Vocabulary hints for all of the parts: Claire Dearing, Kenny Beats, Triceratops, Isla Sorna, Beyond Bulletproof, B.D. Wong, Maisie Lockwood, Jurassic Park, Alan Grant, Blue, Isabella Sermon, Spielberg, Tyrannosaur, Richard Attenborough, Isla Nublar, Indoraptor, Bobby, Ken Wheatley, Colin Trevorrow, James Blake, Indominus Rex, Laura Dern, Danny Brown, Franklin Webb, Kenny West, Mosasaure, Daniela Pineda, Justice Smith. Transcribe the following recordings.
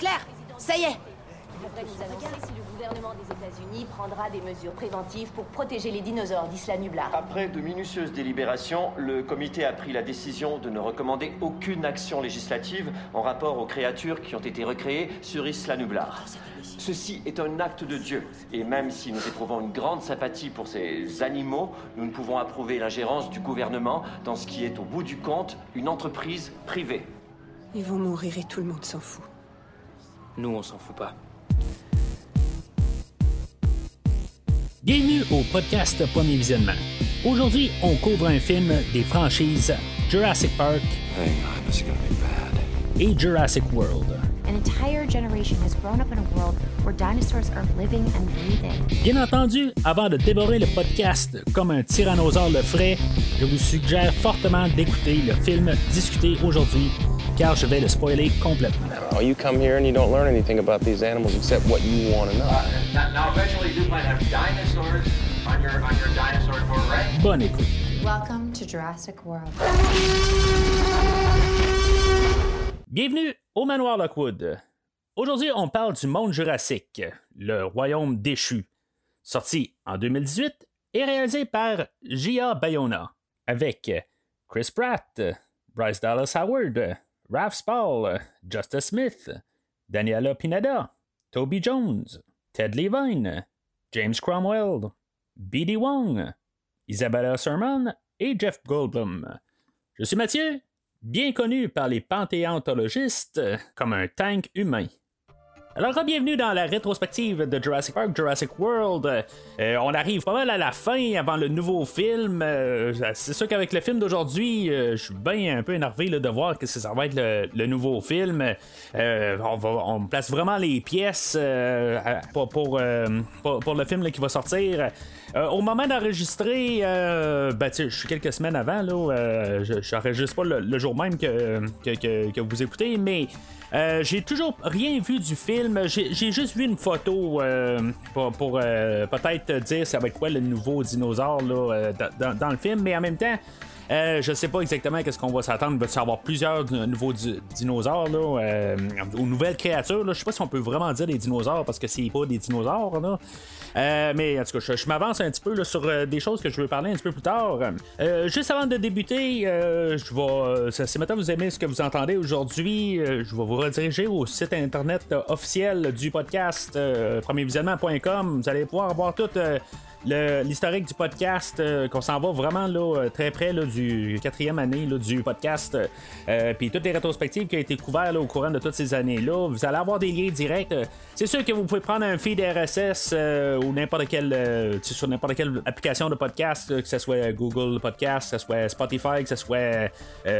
Claire, ça y est. Nous annoncer si le gouvernement des États-Unis prendra des mesures préventives pour protéger les dinosaures d'Isla Nublar. Après de minutieuses délibérations, le comité a pris la décision de ne recommander aucune action législative en rapport aux créatures qui ont été recréées sur Isla Nublar. Ceci est un acte de Dieu, et même si nous éprouvons une grande sympathie pour ces animaux, nous ne pouvons approuver l'ingérence du gouvernement dans ce qui est au bout du compte une entreprise privée. Ils vont mourir et tout le monde s'en fout. Nous, on s'en fout pas. Bienvenue au podcast Premier Visionnement. Aujourd'hui, on couvre un film des franchises Jurassic Park et Jurassic World. Bien entendu, avant de dévorer le podcast comme un tyrannosaure le ferait, je vous suggère fortement d'écouter le film discuté aujourd'hui, car je vais le spoiler complètement. Oh, you come here and you don't learn anything about these animals except what you want to know. Now eventually you might have dinosaurs on your dinosaur board, right? Bonne écoute. Welcome to Jurassic World. Bienvenue au manoir Lockwood. Aujourd'hui, on parle du monde jurassique, le royaume déchu, sorti en 2018 et réalisé par Zia Bayona, avec Chris Pratt, Bryce Dallas Howard, Raph Spall, Justice Smith, Daniela Pineda, Toby Jones, Ted Levine, James Cromwell, B.D. Wong, Isabella Sermon et Jeff Goldblum. Je suis Mathieu, bien connu par les panthéontologistes comme un tank humain. Alors, bienvenue dans la rétrospective de Jurassic Park, Jurassic World. On arrive pas mal à la fin, avant le nouveau film. C'est sûr qu'avec le film d'aujourd'hui, je suis bien un peu énervé de voir que ça va être le nouveau film. On place vraiment les pièces pour le film qui va sortir. Au moment d'enregistrer, je suis quelques semaines avant, je n'enregistre pas le jour même que vous écoutez, mais j'ai toujours rien vu du film. J'ai juste vu une photo pour peut-être dire ça va être quoi le nouveau dinosaure dans le film, mais en même temps, je sais pas exactement qu'est-ce qu'on va s'attendre. Va-t-il avoir plusieurs nouveaux dinosaures ou nouvelles créatures là? Je sais pas si on peut vraiment dire des dinosaures parce que c'est pas des dinosaures là. Mais en tout cas, je m'avance un petit peu sur des choses que je veux parler un petit peu plus tard. Juste avant de débuter, si maintenant vous aimez ce que vous entendez aujourd'hui, je vais vous rediriger au site internet officiel du podcast premiervisionnement.com. Vous allez pouvoir avoir tout l'historique du podcast, qu'on s'en va vraiment très près du 4e année du podcast, puis toutes les rétrospectives qui ont été couvertes au courant de toutes ces années-là. Vous allez avoir des liens directs. C'est sûr que vous pouvez prendre un feed RSS ou n'importe quel sur n'importe quelle application de podcast, que ce soit Google Podcast, que ce soit Spotify, que ce soit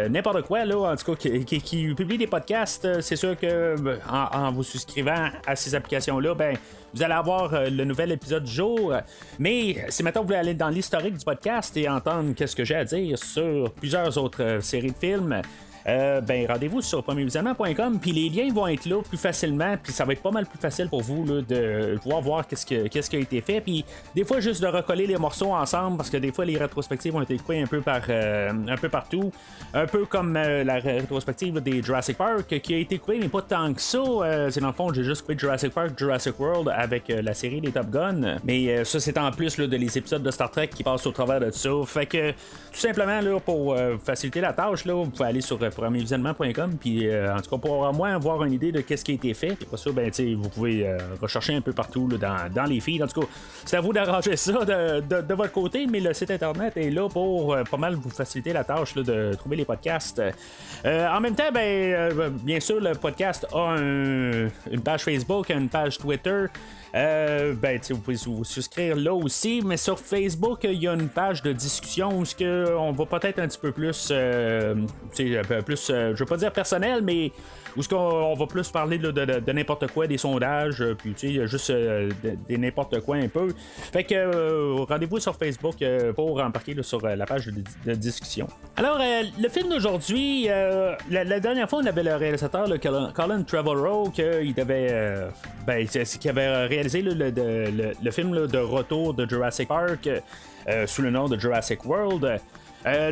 n'importe quoi en tout cas qui publie des podcasts. C'est sûr que en vous souscrivant à ces applications-là, vous allez avoir le nouvel épisode du jour. Mais si maintenant vous voulez aller dans l'historique du podcast et entendre qu'est-ce que j'ai à dire sur plusieurs autres séries de films, rendez-vous sur premiervisionnement.com, puis les liens vont être là plus facilement, puis ça va être pas mal plus facile pour vous de pouvoir voir qu'est-ce qui a été fait, puis des fois juste de recoller les morceaux ensemble, parce que des fois les rétrospectives ont été coupées un peu partout, un peu comme la rétrospective des Jurassic Park qui a été coupée, mais pas tant que ça. C'est dans le fond, j'ai juste coupé Jurassic Park, Jurassic World avec la série des Top Gun, mais ça c'est en plus de les épisodes de Star Trek qui passent au travers de ça. Fait que tout simplement pour faciliter la tâche vous pouvez aller sur premiervisionnement.com, puis en tout cas pour au moins avoir une idée de qu'est-ce qui a été fait. Pas sûr, vous pouvez rechercher un peu partout dans les feeds. En tout cas, c'est à vous d'arranger ça de votre côté, mais le site internet est là pour pas mal vous faciliter la tâche de trouver les podcasts. En même temps, bien sûr, le podcast a une page Facebook, une page Twitter. Vous pouvez vous souscrire là aussi, mais sur Facebook, il y a une page de discussion où on va peut-être un petit peu plus, je veux pas dire personnel, mais où on va plus parler de n'importe quoi, des sondages, puis juste des n'importe quoi un peu. Fait que rendez-vous sur Facebook pour embarquer sur la page de discussion. Alors, le film d'aujourd'hui, la dernière fois, on avait le réalisateur Colin Trevorrow qui avait réalisé le film de retour de Jurassic Park sous le nom de Jurassic World.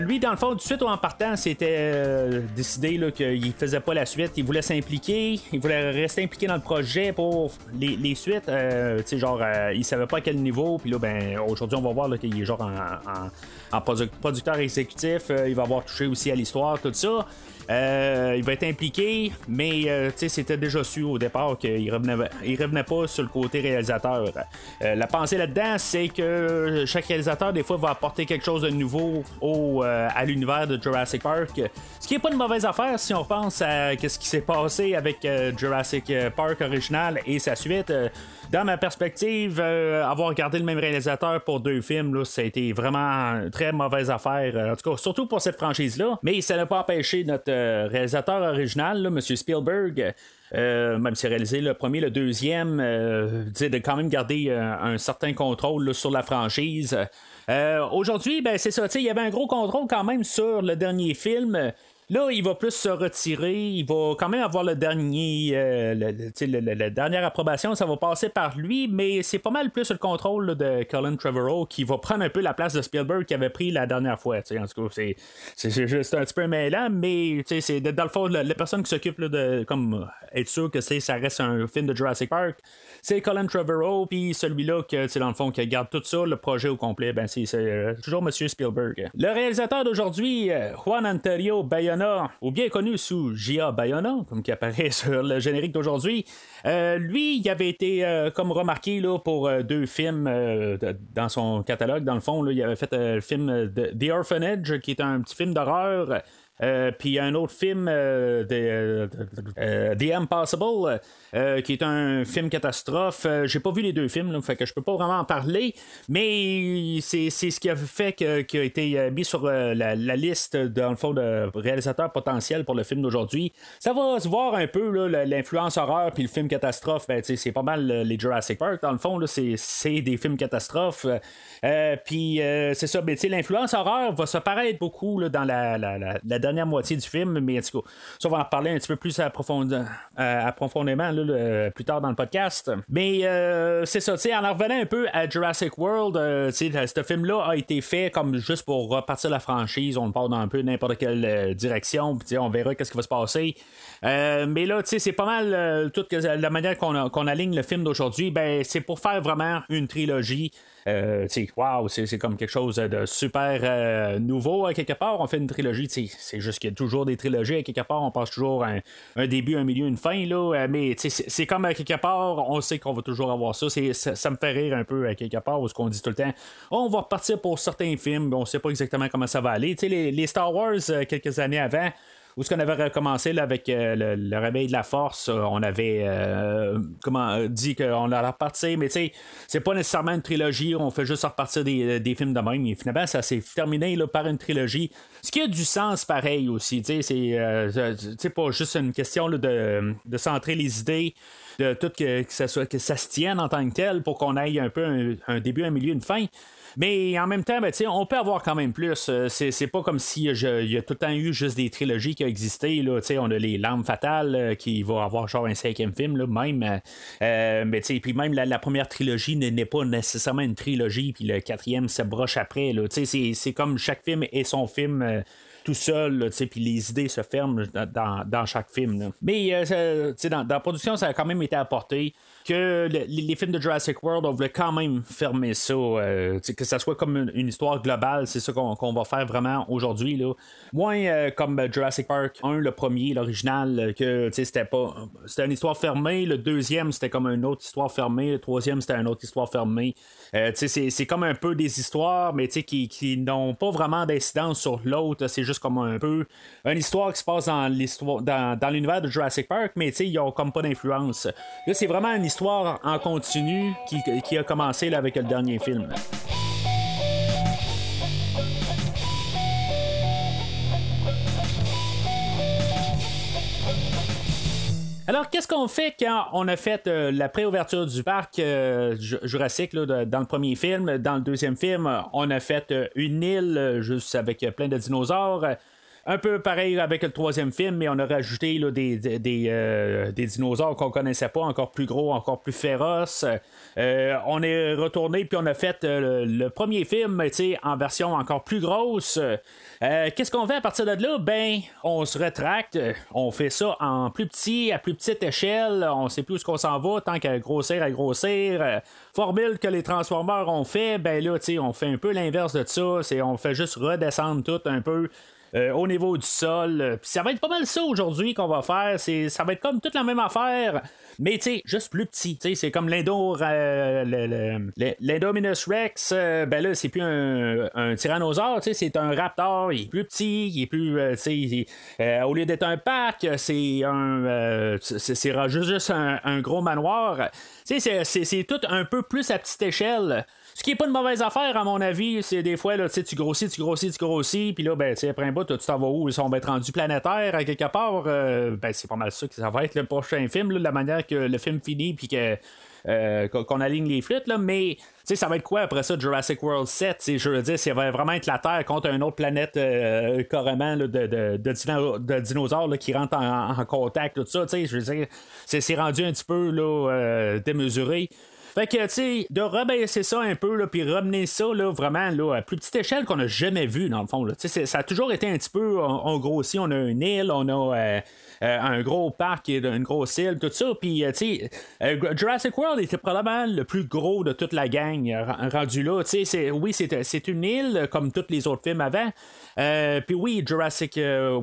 Lui, dans le fond, tout de suite en partant, c'était décidé qu'il faisait pas la suite. Il voulait s'impliquer, il voulait rester impliqué dans le projet pour les suites. Il savait pas à quel niveau. Puis là, ben, aujourd'hui, on va voir qu'il est genre en producteur exécutif. Il va avoir touché aussi à l'histoire, tout ça. Il va être impliqué, mais c'était déjà su au départ qu'il revenait pas sur le côté réalisateur. La pensée là-dedans, c'est que chaque réalisateur, des fois, va apporter quelque chose de nouveau à l'univers de Jurassic Park. Ce qui n'est pas une mauvaise affaire si on repense à ce qui s'est passé avec Jurassic Park original et sa suite. Dans ma perspective, avoir gardé le même réalisateur pour deux films, là, ça a été vraiment une très mauvaise affaire. En tout cas, surtout pour cette franchise-là. Mais ça n'a pas empêché notre réalisateur original, M. Spielberg, même si réalisé le premier, le deuxième, de quand même garder un certain contrôle là, sur la franchise. Aujourd'hui, ben c'est ça, il y avait un gros contrôle quand même sur le dernier film. Là, il va plus se retirer, il va quand même avoir la dernière approbation, ça va passer par lui, mais c'est pas mal plus le contrôle là, de Colin Trevorrow qui va prendre un peu la place de Spielberg qui avait pris la dernière fois. En tout cas, c'est juste un petit peu mêlant, mais c'est, dans le fond, la personne qui s'occupe là, de comme être sûr que ça reste un film de Jurassic Park, c'est Colin Trevorrow, puis celui-là, que dans le fond, qui garde tout ça, le projet au complet, ben c'est toujours M. Spielberg. Le réalisateur d'aujourd'hui, Juan Antonio Bayona, ou bien connu sous Zia Bayona, comme qui apparaît sur le générique d'aujourd'hui. Lui, il avait été comme remarqué là, pour deux films dans son catalogue. Dans le fond, là, il avait fait le film de The Orphanage, qui est un petit film d'horreur. Puis un autre film The Impossible qui est un film catastrophe. J'ai pas vu les deux films là, fait que je peux pas vraiment en parler, mais c'est ce qui a fait qui a été mis sur la liste dans le fond de réalisateurs potentiels pour le film d'aujourd'hui. Ça va se voir un peu là, l'influence horreur puis le film catastrophe, ben, c'est pas mal les Jurassic Park dans le fond là, c'est des films catastrophes. Puis c'est ça, ben, l'influence horreur va se paraître beaucoup là, dans la dernière moitié du film, mais en tout cas, ça on va en reparler un petit peu plus approfondément là, plus tard dans le podcast. Mais c'est ça, en revenant un peu à Jurassic World, ce film-là a été fait comme juste pour repartir la franchise, on part dans un peu n'importe quelle direction, puis on verra qu'est-ce qui va se passer. Mais là, c'est pas mal toute la manière qu'on aligne le film d'aujourd'hui, ben c'est pour faire vraiment une trilogie. Wow, c'est comme quelque chose de super nouveau à quelque part. On fait une trilogie, c'est juste qu'il y a toujours des trilogies à quelque part. On passe toujours un début, un milieu, une fin là. Mais c'est comme à quelque part, on sait qu'on va toujours avoir ça. Ça me fait rire un peu à quelque part où ce qu'on dit tout le temps. On va repartir pour certains films, mais on sait pas exactement comment ça va aller. Les Star Wars quelques années avant. Où ce qu'on avait recommencé là, avec le réveil de la force, on avait dit qu'on allait repartir, mais c'est pas nécessairement une trilogie, on fait juste repartir des films de même, et finalement ça s'est terminé là, par une trilogie, ce qui a du sens pareil aussi, c'est pas juste une question là, de centrer les idées, de tout que ça se tienne en tant que tel, pour qu'on aille un peu un début, un milieu, une fin. Mais en même temps, ben, on peut avoir quand même plus. C'est pas comme si il y a tout le temps eu juste des trilogies qui ont existé. Là, on a les Larmes Fatales qui va avoir genre un cinquième film, là, même. Mais puis même la première trilogie n'est pas nécessairement une trilogie, puis le quatrième se broche après. Là, c'est comme chaque film et son film. Tout seul, puis les idées se ferment dans chaque film. Là. Mais dans la production, ça a quand même été apporté que les films de Jurassic World, on voulait quand même fermer ça. Que ça soit comme une histoire globale, c'est ça qu'on va faire vraiment aujourd'hui. Là. Moins comme Jurassic Park 1, le premier, l'original, que c'était une histoire fermée. Le deuxième, c'était comme une autre histoire fermée. Le troisième, c'était une autre histoire fermée. C'est comme un peu des histoires, mais qui n'ont pas vraiment d'incidence sur l'autre. C'est juste comme un peu une histoire qui se passe dans l'univers de Jurassic Park, mais ils n'ont comme pas d'influence. Là, c'est vraiment une histoire en continu qui a commencé là, avec le dernier film. Alors, qu'est-ce qu'on fait quand on a fait la pré-ouverture du parc Jurassic là, dans le premier film? Dans le deuxième film, on a fait une île juste avec plein de dinosaures. Un peu pareil avec le troisième film, mais on a rajouté là, des dinosaures qu'on connaissait pas, encore plus gros, encore plus féroces. On est retourné puis on a fait le premier film en version encore plus grosse. Qu'est-ce qu'on fait à partir de là? Ben, on se rétracte, on fait ça en plus petit, à plus petite échelle, on sait plus où qu'on s'en va, tant qu'à grossir, formule que les Transformers ont fait, ben là, on fait un peu l'inverse de ça, on fait juste redescendre tout un peu au niveau du sol. Puis ça va être pas mal ça aujourd'hui qu'on va faire, ça va être comme toute la même affaire, mais juste plus petit. C'est comme l'Indominus Rex, ben là c'est plus un tyrannosaure, c'est un raptor, il est plus petit, il est plus au lieu d'être un parc, c'est juste un gros manoir. C'est tout un peu plus à petite échelle. Ce qui n'est pas une mauvaise affaire, à mon avis, c'est des fois, là, tu grossis, puis là, ben, après un bout, tu t'en vas où? Ils sont rendus planétaires, à quelque part. Ben, c'est pas mal ça que ça va être le prochain film, là, de la manière que le film finit, puis qu'on aligne les flûtes, là, mais... ça va être quoi après ça, Jurassic World 7? Je veux dire, ça va vraiment être la Terre contre une autre planète carrément là, de dinosaures là, qui rentrent en contact, tout ça. Je veux dire, c'est rendu un petit peu là, démesuré. Fait que, de rebaisser ça un peu, puis ramener ça là, vraiment là, à plus petite échelle qu'on n'a jamais vu, dans le fond. Là. Ça a toujours été un petit peu, on grossit, on a une île, on a... un gros parc et une grosse île, tout ça. Puis, Jurassic World était probablement le plus gros de toute la gang rendu là. Oui, c'est une île, comme tous les autres films avant. Puis oui, Jurassic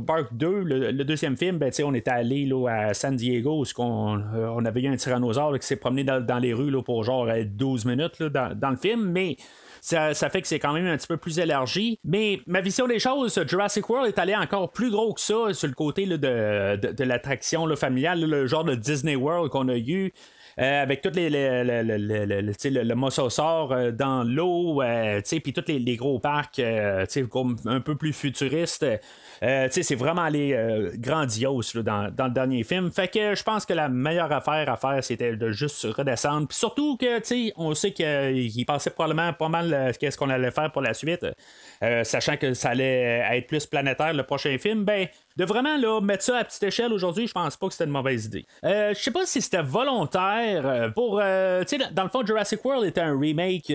Park 2, le deuxième film, ben, on était allé à San Diego, où on avait eu un tyrannosaure là, qui s'est promené dans les rues là, pour genre 12 minutes là, dans le film, mais... Ça fait que c'est quand même un petit peu plus élargi. Mais ma vision des choses, Jurassic World est allé encore plus gros que ça sur le côté là, de l'attraction là, familiale, là, le genre de Disney World qu'on a eu. Avec toutes le Mosasaure dans l'eau, puis tous les gros parcs un peu plus futuristes, c'est vraiment allé grandiose là, dans le dernier film. Fait que je pense que la meilleure affaire à faire, c'était de juste redescendre. Puis surtout que on sait qu'il pensait probablement pas mal qu'est-ce qu'on allait faire pour la suite, sachant que ça allait être plus planétaire le prochain film. Ben, de vraiment là, mettre ça à petite échelle aujourd'hui, je pense pas que c'était une mauvaise idée. Je sais pas si c'était volontaire pour... dans le fond, Jurassic World était un remake...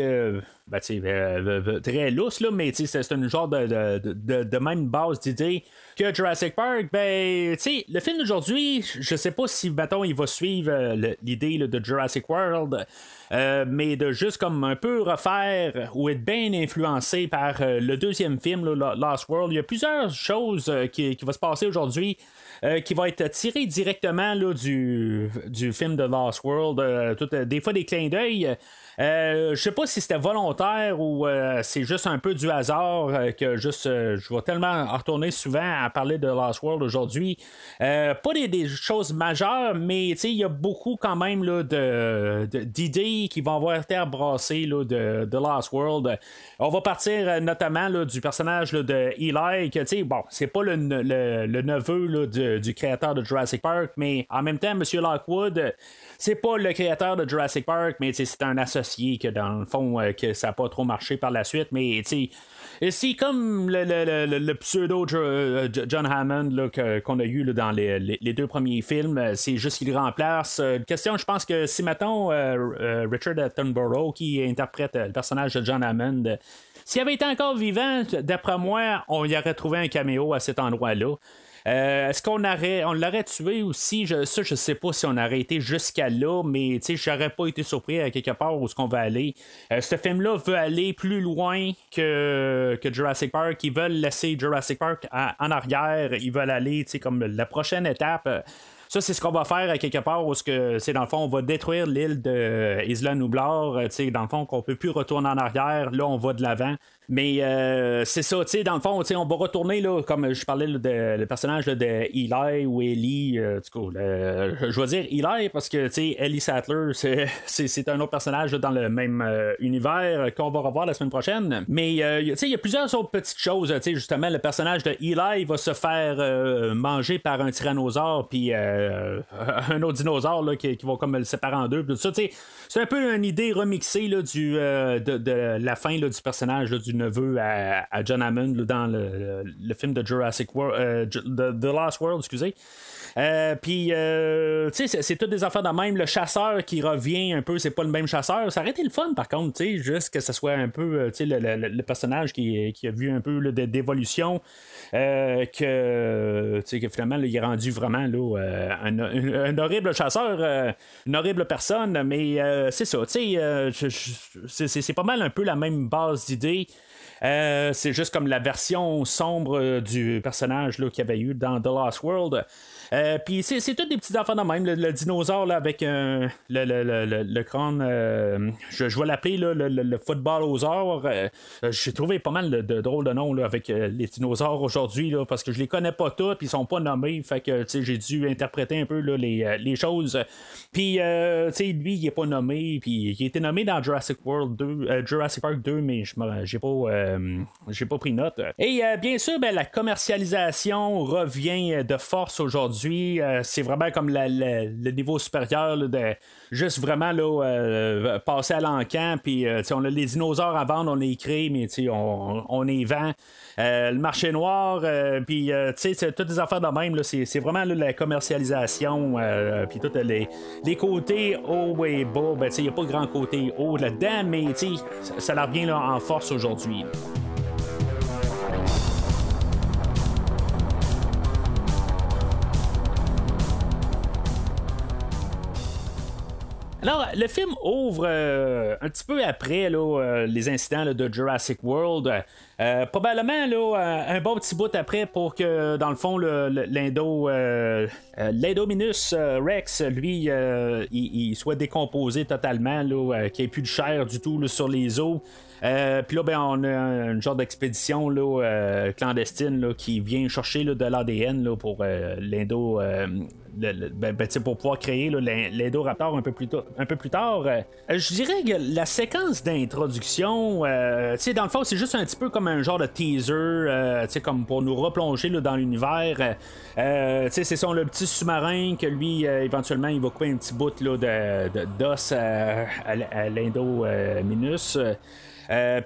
très lousse, là, mais c'est un genre de même base d'idée que Jurassic Park. Ben, le film d'aujourd'hui, je sais pas si, mettons, il va suivre l'idée là, de Jurassic World, mais de juste comme un peu refaire ou être bien influencé par le deuxième film, là, Lost World. Il y a plusieurs choses qui vont se passer aujourd'hui qui va être tiré directement là, du film de Lost World. Des fois, des clins d'œil. Je sais pas si c'était volontaire ou c'est juste un peu du hasard que juste je vais tellement retourner souvent à parler de Lost World aujourd'hui. Pas des choses majeures, mais il y a beaucoup quand même là, d'idées qui vont avoir été brassées là, de Lost World. On va partir notamment là, du personnage là, de Eli, que bon, c'est pas le neveu là, du créateur de Jurassic Park, mais en même temps, M. Lockwood, c'est pas le créateur de Jurassic Park, mais c'est un associé que dans le fond que ça n'a pas trop marché par la suite, mais c'est comme le pseudo John Hammond là, qu'on a eu là, dans les deux premiers films, c'est juste qu'il remplace. Question, je pense que si mettons Richard Attenborough qui interprète le personnage de John Hammond, s'il avait été encore vivant, d'après moi, on y aurait trouvé un caméo à cet endroit-là. Est-ce qu'on l'aurait tué aussi? Je sais pas si on aurait été jusqu'à là, mais j'aurais pas été surpris à quelque part où est-ce qu'on va aller. Ce film-là veut aller plus loin que Jurassic Park. Ils veulent laisser Jurassic Park en arrière. Ils veulent aller comme la prochaine étape. Ça, c'est ce qu'on va faire à quelque part où c'est dans le fond, on va détruire l'île de Isla Nublar, dans le fond, qu'on peut plus retourner en arrière. Là, on va de l'avant. Mais c'est ça, dans le fond, on va retourner, là, comme je parlais là, le personnage là, de Eli ou Ellie, je vais dire Eli parce que Ellie Sattler, c'est un autre personnage là, dans le même univers qu'on va revoir la semaine prochaine. Mais il y a plusieurs autres petites choses, justement, le personnage de Eli va se faire manger par un tyrannosaure, puis un autre dinosaure là, qui va comme le séparer en deux. Tout ça, c'est un peu une idée remixée là, de la fin là, du personnage là, du neveu à John Hammond là, dans le film de Jurassic World, The Lost World, excusez. Puis, tu sais, c'est toutes des affaires de même. Le chasseur qui revient un peu, c'est pas le même chasseur. Ça aurait été le fun, par contre, tu sais, juste que ce soit un peu, tu sais, le personnage qui a vu un peu là, d'évolution, que, tu sais, que finalement, là, il est rendu vraiment là, un horrible chasseur, une horrible personne, mais c'est ça, tu sais, c'est pas mal un peu la même base d'idées. C'est juste comme la version sombre du personnage là, qu'il y avait eu dans The Lost World. Puis c'est toutes des petites affaires de même. Le dinosaure là, avec le crâne, je vais l'appeler là, le footballosaure. J'ai trouvé pas mal de drôles de noms là, avec les dinosaures aujourd'hui là, parce que je les connais pas tous, puis ils sont pas nommés. Fait que j'ai dû interpréter un peu là, les choses. Puis lui, il est pas nommé. Puis il a été nommé dans Jurassic Park 2, mais j'ai pas pris note. Et bien sûr, ben, la commercialisation revient de force aujourd'hui. C'est vraiment comme le niveau supérieur là, de juste vraiment là, passer à l'encan. Puis on a les dinosaures à vendre, on les crée, mais on les vend. Le marché noir, puis c'est toutes les affaires de même. Là, c'est vraiment là, la commercialisation, puis tous les côtés haut et bas. Ben, il n'y a pas de grand côté haut là-dedans, mais ça leur vient là, en force aujourd'hui. Alors, le film ouvre un petit peu après là, les incidents là, de Jurassic World. Probablement là, un bon petit bout après pour que, dans le fond, l'Indominus Rex, lui, il soit décomposé totalement, là, qu'il n'y ait plus de chair du tout là, sur les os. Puis là, ben, on a une genre d'expédition là, clandestine là, qui vient chercher là, de l'ADN là, pour l'Indo... pour pouvoir créer là, l'Indoraptor un peu plus tard. Je dirais que la séquence d'introduction, dans le fond, c'est juste un petit peu comme un genre de teaser, comme pour nous replonger là, dans l'univers. C'est son le petit sous-marin que lui, éventuellement, il va couper un petit bout là, d'os à l'Indominus.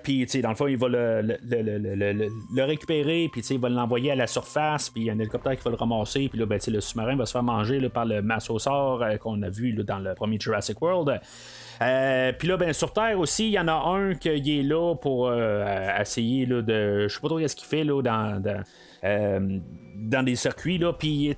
Puis, dans le fond, il va le récupérer, puis il va l'envoyer à la surface, puis il y a un hélicoptère qui va le ramasser, puis là, ben, le sous-marin va se faire manger là, par le Mosasaure qu'on a vu là, dans le premier Jurassic World. Puis là, ben, sur Terre aussi, il y en a un qui est là pour essayer là, de... Je sais pas trop ce qu'il fait là, dans des circuits là, puis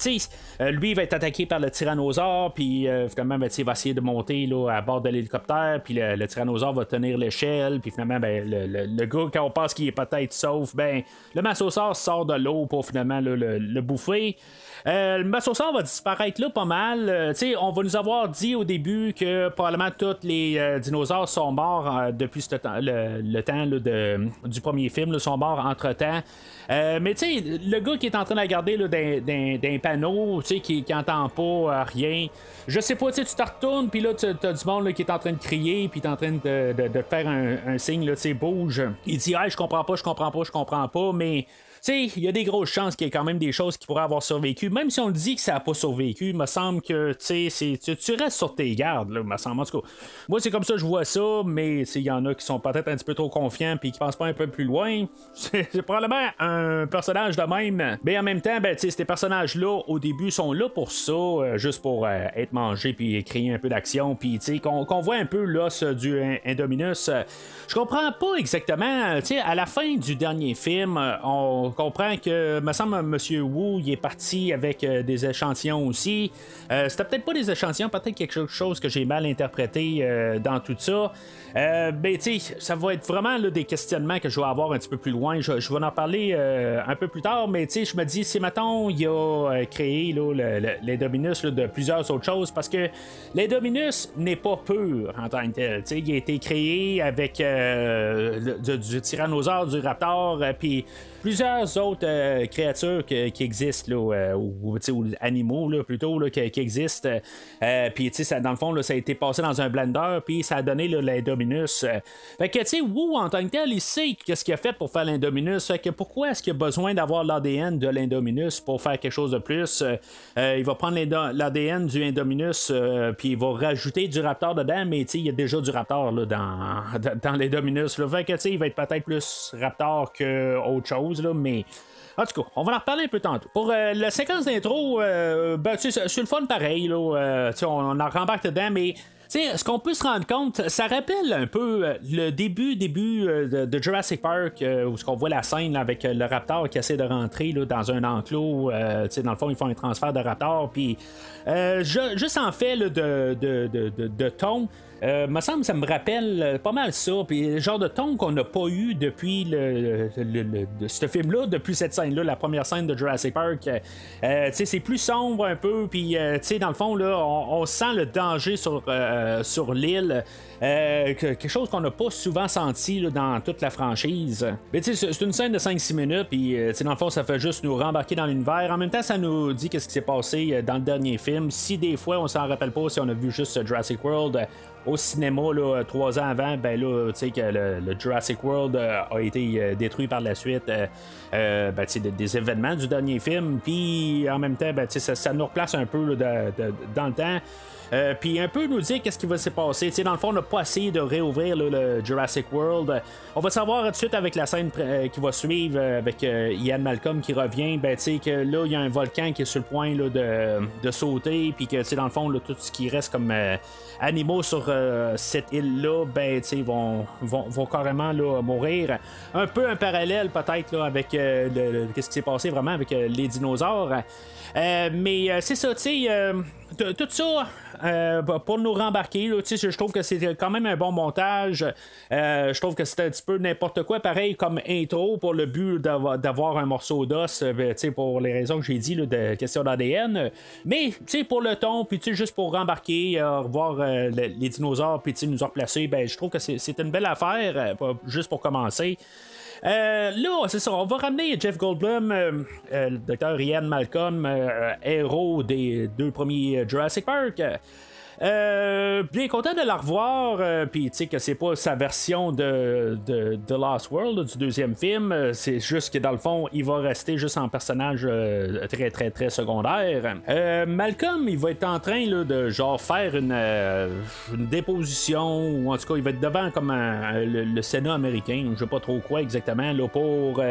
lui il va être attaqué par le tyrannosaure, puis finalement ben, il va essayer de monter là, à bord de l'hélicoptère, puis le tyrannosaure va tenir l'échelle, puis finalement ben, le gars, quand on pense qu'il est peut-être sauf, ben le Mosasaure sort de l'eau pour finalement là, le bouffer. Le Mosasaure va disparaître là pas mal. On va nous avoir dit au début que probablement tous les dinosaures sont morts depuis ce temps, le temps là, du premier film, là, sont morts entre temps. Mais le gars qui est en train de regarder là, d'un panneau, qui n'entend pas rien. Je sais pas, tu te retournes, puis là, tu as du monde là, qui est en train de crier, puis tu es en train de faire un signe, tu sais, bouge. Il dit, hey, je comprends pas, mais. Il y a des grosses chances qu'il y ait quand même des choses qui pourraient avoir survécu. Même si on dit que ça n'a pas survécu, il me semble que tu restes sur tes gardes. Là, me semble. En tout cas, moi, c'est comme ça que je vois ça, mais il y en a qui sont peut-être un petit peu trop confiants et qui pensent pas un peu plus loin. C'est probablement un personnage de même. Mais en même temps, ben, ces personnages-là, au début, sont là pour ça, juste pour être mangés et créer un peu d'action. Puis qu'on voit un peu l'os du Indominus. Je comprends pas exactement. À la fin du dernier film, on comprend que, me semble, M. Wu, il est parti avec des échantillons aussi. C'était peut-être pas des échantillons, peut-être quelque chose que j'ai mal interprété dans tout ça. Ben, tu sais, ça va être vraiment là, des questionnements que je vais avoir un petit peu plus loin. Je vais en parler un peu plus tard, mais tu sais, je me dis, si maintenant il a créé là, l'Indominus là, de plusieurs autres choses, parce que l'Indominus n'est pas pur en tant que tel. Tu sais, il a été créé avec du tyrannosaure, du raptor, puis plusieurs autres créatures qui existent, là, ou animaux là, plutôt, là, qui existent. Puis, tu sais, dans le fond, là, ça a été passé dans un blender, puis ça a donné l'Indominus. Fait que, tu sais, Wu, en tant que tel, il sait qu'est-ce qu'il a fait pour faire l'Indominus. Fait que pourquoi est-ce qu'il a besoin d'avoir l'ADN de l'Indominus pour faire quelque chose de plus? Il va prendre l'ADN du Indominus, puis il va rajouter du raptor dedans, mais tu sais, il y a déjà du raptor là, dans l'Indominus. Fait que, tu sais, il va être peut-être plus raptor qu'autre chose, là, mais... En tout cas, on va en reparler un peu tantôt. Pour la séquence d'intro, c'est le fun pareil, là, on en rembarque dedans, mais... T'sais, ce qu'on peut se rendre compte, ça rappelle un peu le début de Jurassic Park, où on voit la scène là, avec le raptor qui essaie de rentrer là, dans un enclos. Dans le fond, ils font un transfert de raptor. Puis, juste en fait là, de ton, me semble que ça me rappelle pas mal ça. Puis, le genre de ton qu'on n'a pas eu depuis ce film-là, depuis cette scène-là, la première scène de Jurassic Park. C'est plus sombre un peu. Puis, dans le fond, là, on sent le danger sur l'île, quelque chose qu'on n'a pas souvent senti là, dans toute la franchise. Mais c'est une scène de 5-6 minutes, puis dans le fond, ça fait juste nous rembarquer dans l'univers. En même temps, ça nous dit qu'est-ce qui s'est passé dans le dernier film. Si des fois, on s'en rappelle pas, si on a vu juste Jurassic World au cinéma là, 3 ans avant, ben là, tu sais que le Jurassic World a été détruit par la suite des événements du dernier film. Puis en même temps, ben, ça nous replace un peu là, dans le temps. Puis un peu nous dire qu'est-ce qui va se passer. Dans le fond, on n'a pas essayé de réouvrir là, le Jurassic World. On va savoir tout de suite avec la scène qui va suivre, avec Ian Malcolm qui revient, ben, que là, il y a un volcan qui est sur le point là, de sauter, puis que dans le fond, là, tout ce qui reste comme animaux sur cette île-là, ben, vont carrément là, mourir. Un peu un parallèle peut-être là, avec qu'est-ce qui s'est passé vraiment avec les dinosaures. Mais c'est ça, tu sais... tout ça pour nous rembarquer là, je trouve que c'était quand même un bon montage. Je trouve que c'était un petit peu n'importe quoi pareil comme intro pour le but d'avoir un morceau d'os, pour les raisons que j'ai dit là, de question d'ADN, mais pour le ton, puis juste pour rembarquer, revoir les dinosaures, puis nous replacer, ben, je trouve que c'est une belle affaire juste pour commencer. Là, c'est ça, on va ramener Jeff Goldblum, le docteur Ian Malcolm, héros des 2 premiers Jurassic Park. Bien content de la revoir, puis tu sais que c'est pas sa version de The Lost World là, du 2e film, c'est juste que dans le fond il va rester juste en personnage très très très secondaire. Malcolm, il va être en train là, de genre faire une déposition, ou en tout cas il va être devant comme le Sénat américain, je sais pas trop quoi exactement là, pour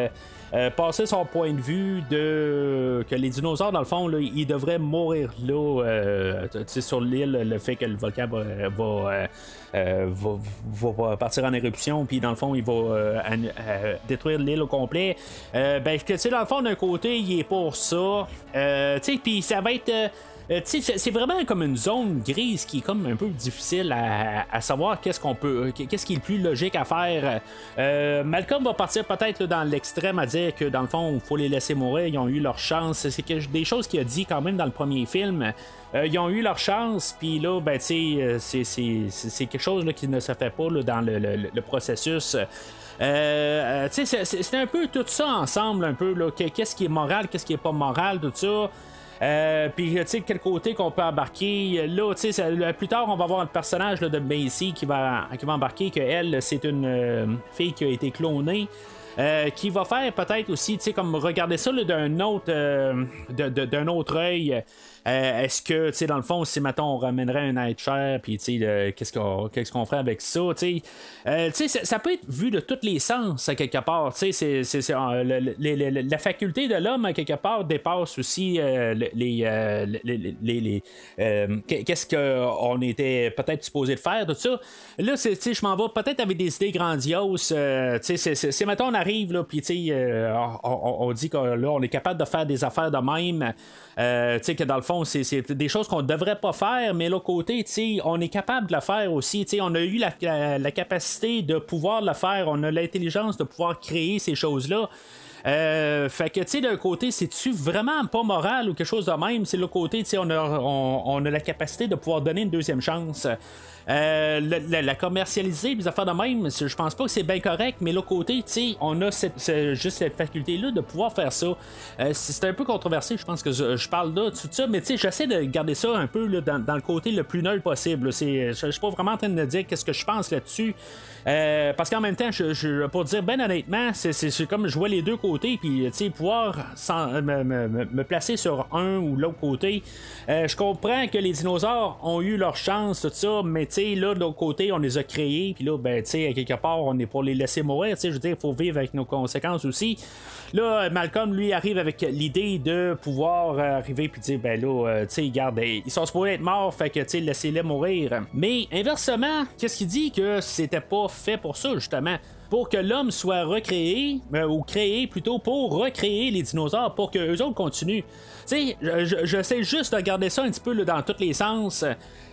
passer son point de vue de que les dinosaures dans le fond là, ils devraient mourir là, sur l'île, le fait que le volcan va partir en éruption, puis dans le fond il va détruire l'île au complet. Dans le fond, d'un côté il est pour ça, puis ça va être c'est vraiment comme une zone grise qui est comme un peu difficile à savoir qu'est-ce qui est le plus logique à faire. Malcolm va partir peut-être là, dans l'extrême, à dire que dans le fond il faut les laisser mourir, ils ont eu leur chance. C'est des choses qu'il a dit quand même dans le premier film. Ils ont eu leur chance, puis là, ben, c'est quelque chose là, qui ne se fait pas là, dans le processus. C'est un peu tout ça ensemble, un peu, là, qu'est-ce qui est moral, qu'est-ce qui est pas moral, tout ça. Puis, tu sais, quel côté qu'on peut embarquer. Là, tu sais, plus tard, on va voir le personnage là, de Maisie qui va embarquer, qu'elle, c'est une fille qui a été clonée. Qui va faire peut-être aussi, tu sais, comme regarder ça là, d'un autre œil. Est-ce que, tu sais, dans le fond, si maintenant on ramènerait un night-chair, puis tu sais, qu'est-ce qu'on ferait avec ça, tu sais, ça peut être vu de tous les sens à quelque part, tu sais, la faculté de l'homme à quelque part dépasse aussi qu'est-ce qu'on était peut-être supposé de faire, tout ça. Là, tu sais, je m'en vais peut-être avec des idées grandioses, tu sais, c'est maintenant on arrive là, puis tu sais, on dit que là, on est capable de faire des affaires de même, tu sais, que dans le fond, c'est des choses qu'on ne devrait pas faire, mais l'autre côté, t'sais, on est capable de la faire aussi. T'sais, on a eu la capacité de pouvoir la faire, on a l'intelligence de pouvoir créer ces choses-là. Fait que, tu sais, d'un côté, c'est-tu vraiment pas moral ou quelque chose de même? C'est l'autre côté, tu sais, on a la capacité de pouvoir donner une deuxième chance. La commercialiser, les affaires de même, je pense pas que c'est bien correct, mais l'autre côté, tu sais, on a juste cette faculté-là de pouvoir faire ça. C'est un peu controversé, je pense que je parle là, tout ça, mais tu sais, j'essaie de garder ça un peu là, dans le côté le plus neutre possible. Je suis pas vraiment en train de dire qu'est-ce que je pense là-dessus, parce qu'en même temps, pour dire ben honnêtement, c'est comme je vois les deux côtés, puis tu sais, pouvoir me placer sur un ou l'autre côté. Je comprends que les dinosaures ont eu leur chance, tout ça, mais là, de l'autre côté, on les a créés, puis là, ben, tu sais, à quelque part, on est pour les laisser mourir, tu sais, je veux dire, il faut vivre avec nos conséquences aussi. Là, Malcolm, lui, arrive avec l'idée de pouvoir arriver, puis dire, ben là, tu sais, regarde, ils sont supposés être morts, fait que, tu sais, laissez-les mourir. Mais, inversement, qu'est-ce qu'il dit que c'était pas fait pour ça, justement? Pour que l'homme soit recréé, ou créé plutôt, pour recréer les dinosaures, pour qu'eux autres continuent. Tu sais, j'essaie juste de garder ça un petit peu là, dans tous les sens.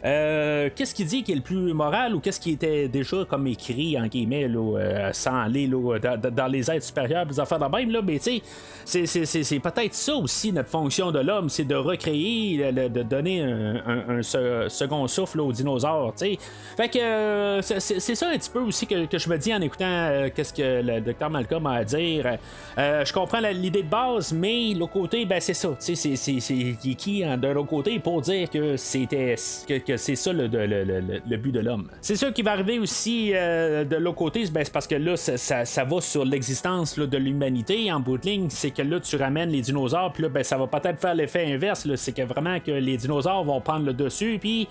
Qu'est-ce qu'il dit qui est le plus moral, ou qu'est-ce qui était déjà comme écrit, en guillemets, là, sans aller là, dans les êtres supérieurs, les affaires de même, là, mais tu sais, c'est peut-être ça aussi notre fonction de l'homme, c'est de recréer, de donner un second souffle là, aux dinosaures, tu sais. Fait que c'est ça un petit peu aussi que je me dis en écoutant qu'est-ce que le docteur Malcolm a à dire. Je comprends l'idée de base, mais l'autre côté, ben c'est ça. C'est qui hein, d'un autre côté pour dire que c'était que c'est ça le but de l'homme. C'est ça qui va arriver aussi de l'autre côté, ben, c'est parce que là, ça va sur l'existence de l'humanité en bout de ligne. C'est que là, tu ramènes les dinosaures, puis là, ben, ça va peut-être faire l'effet inverse. C'est que vraiment que les dinosaures vont prendre le dessus, puis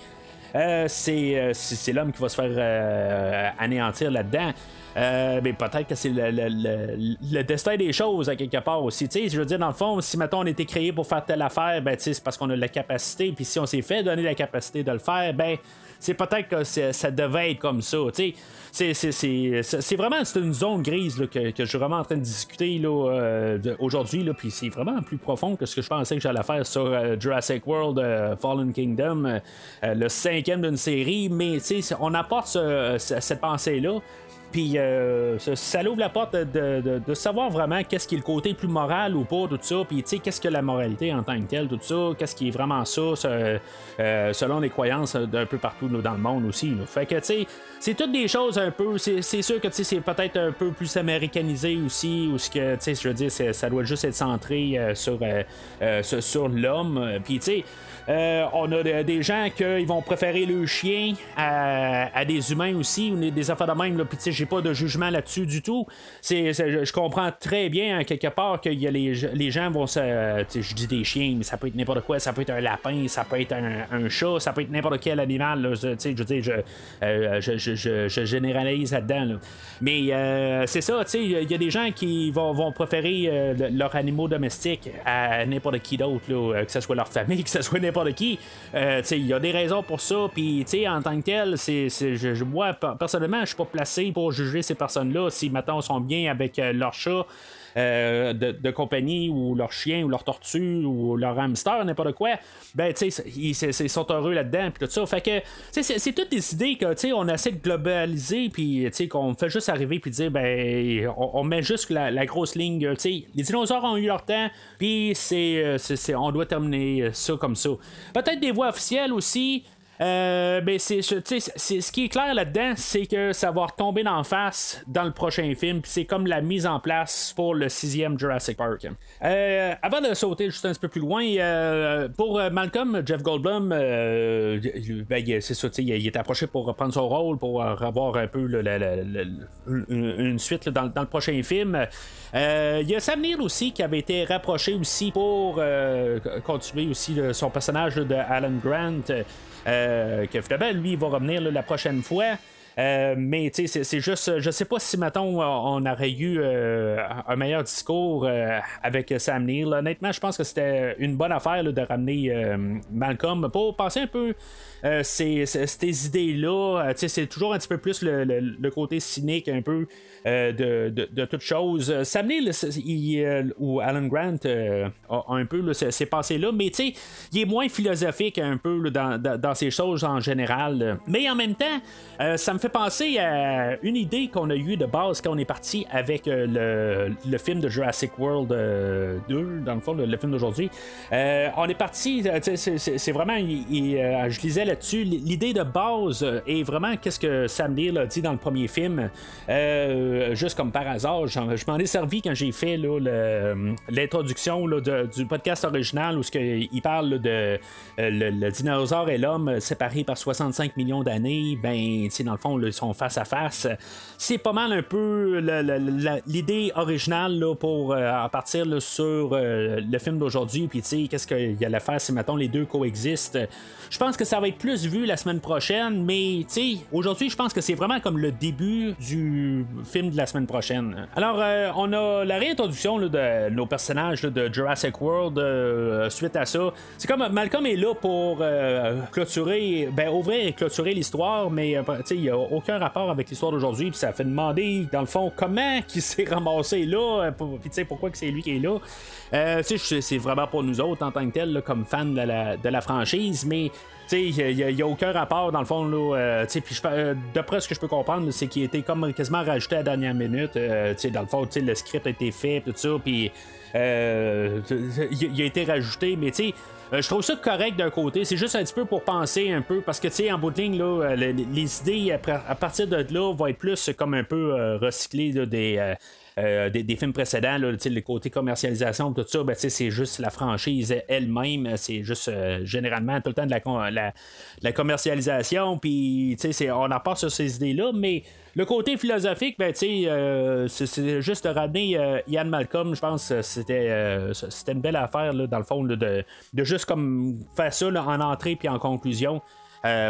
c'est l'homme qui va se faire anéantir là-dedans. Mais peut-être que c'est le destin des choses à quelque part aussi. T'sais, je veux dire, dans le fond, si mettons on était créé pour faire telle affaire, ben c'est parce qu'on a la capacité, puis si on s'est fait donner la capacité de le faire, ben c'est peut-être que ça devait être comme ça. C'est vraiment une zone grise là, que je suis vraiment en train de discuter aujourd'hui, puis c'est vraiment plus profond que ce que je pensais que j'allais faire sur Jurassic World Fallen Kingdom, le 5e d'une série, mais on apporte cette pensée-là. Puis ça l'ouvre la porte de savoir vraiment qu'est-ce qui est le côté plus moral ou pas, tout ça. Puis tu sais, qu'est-ce que la moralité en tant que telle, tout ça. Qu'est-ce qui est vraiment ça, selon les croyances d'un peu partout dans le monde aussi. Là. Fait que tu sais, c'est toutes des choses un peu. C'est sûr que tu sais, c'est peut-être un peu plus américanisé aussi. Ou ce que, tu sais, je veux dire, ça doit juste être centré sur l'homme. Puis tu sais, on a des gens qui vont préférer le chien à des humains aussi, ou des affaires de même. Là, puis tu sais, j'ai pas de jugement là-dessus du tout. Je comprends très bien, hein, quelque part, que les gens vont se. Je dis des chiens, mais ça peut être n'importe quoi. Ça peut être un lapin, ça peut être un chat, ça peut être n'importe quel animal. Là, je généralise là-dedans. Là. Mais c'est ça, tu sais, il y a des gens qui vont préférer leurs animaux domestiques à n'importe qui d'autre, que ce soit leur famille, que ce soit n'importe qui. Tu sais, il y a des raisons pour ça. Puis, tu sais, en tant que tel, moi, personnellement, je suis pas placé pour juger ces personnes-là si maintenant sont bien avec leur chat de compagnie, ou leur chien, ou leur tortue, ou leur hamster, n'importe quoi. Ben tu sais, ils sont heureux là-dedans, puis tout ça. Fait que c'est toutes des idées que tu sais, on essaie de globaliser, puis tu sais, qu'on fait juste arriver puis dire ben on met juste la grosse ligne. Tu sais, les dinosaures ont eu leur temps, puis on doit terminer ça comme ça. Peut-être des voix officielles aussi. Ben ce qui est clair là-dedans, c'est que ça va retomber d'en face dans le prochain film, puis c'est comme la mise en place pour le 6e Jurassic Park. Avant de sauter juste un petit peu plus loin, pour Malcolm, Jeff Goldblum, c'est ça, il est approché pour reprendre son rôle, pour avoir un peu une suite là, dans le prochain film. Il y a Sam Neill aussi qui avait été rapproché aussi pour continuer aussi son personnage là, de Alan Grant. Que finalement, lui, il va revenir là, la prochaine fois. Mais tu sais, c'est juste, je sais pas si mettons on aurait eu un meilleur discours avec Sam Neill. Honnêtement, je pense que c'était une bonne affaire là, de ramener Malcolm pour penser un peu ces idées-là. Tu sais, c'est toujours un petit peu plus le côté cynique un peu de toute chose. Sam Neill ou Alan Grant a un peu là, ces pensées-là, mais tu sais, il est moins philosophique un peu là, dans ces choses en général. Mais en même temps, ça me fait penser à une idée qu'on a eue de base quand on est parti avec le film de Jurassic World 2, dans le fond, le film d'aujourd'hui. On est parti, c'est vraiment, je lisais là-dessus, l'idée de base est vraiment qu'est-ce que Sam Neill a dit dans le premier film. Juste comme par hasard, je m'en ai servi quand j'ai fait l'introduction du podcast original où il parle là, de le dinosaure et l'homme séparés par 65 millions d'années. Ben, dans le fond, là, ils sont face à face. C'est pas mal un peu l'idée originale là, pour partir là, sur le film d'aujourd'hui. Puis, tu sais, qu'est-ce qu'il allait faire si, mettons, les deux coexistent. Je pense que ça va être plus vu la semaine prochaine, mais, tu sais, aujourd'hui, je pense que c'est vraiment comme le début du film de la semaine prochaine. Alors, on a la réintroduction là, de nos personnages là, de Jurassic World suite à ça. C'est comme Malcolm est là pour ouvrir et clôturer l'histoire, mais il n'y a aucun rapport avec l'histoire d'aujourd'hui, puis ça fait demander, dans le fond, comment il s'est ramassé là, puis pourquoi que c'est lui qui est là. C'est vraiment pour nous autres, en tant que tels, là, comme fans de la franchise, mais il n'y a aucun rapport, dans le fond, là, d'après ce que je peux comprendre, c'est qu'il était comme quasiment rajouté à la dernière minute, dans le fond, le script a été fait, tout ça, puis il a été rajouté, mais tu sais, je trouve ça correct d'un côté, c'est juste un petit peu pour penser un peu, parce que tu sais, en bout de ligne, là, les idées à partir de là vont être plus comme un peu recyclées là, des films précédents, là, le côté commercialisation, tout ça, ben, c'est juste la franchise elle-même, c'est juste généralement tout le temps de la commercialisation, puis on en part sur ces idées-là, mais le côté philosophique, ben, c'est juste de ramener Ian Malcolm, je pense que c'était une belle affaire, là, dans le fond, là, de juste comme faire ça là, en entrée puis en conclusion.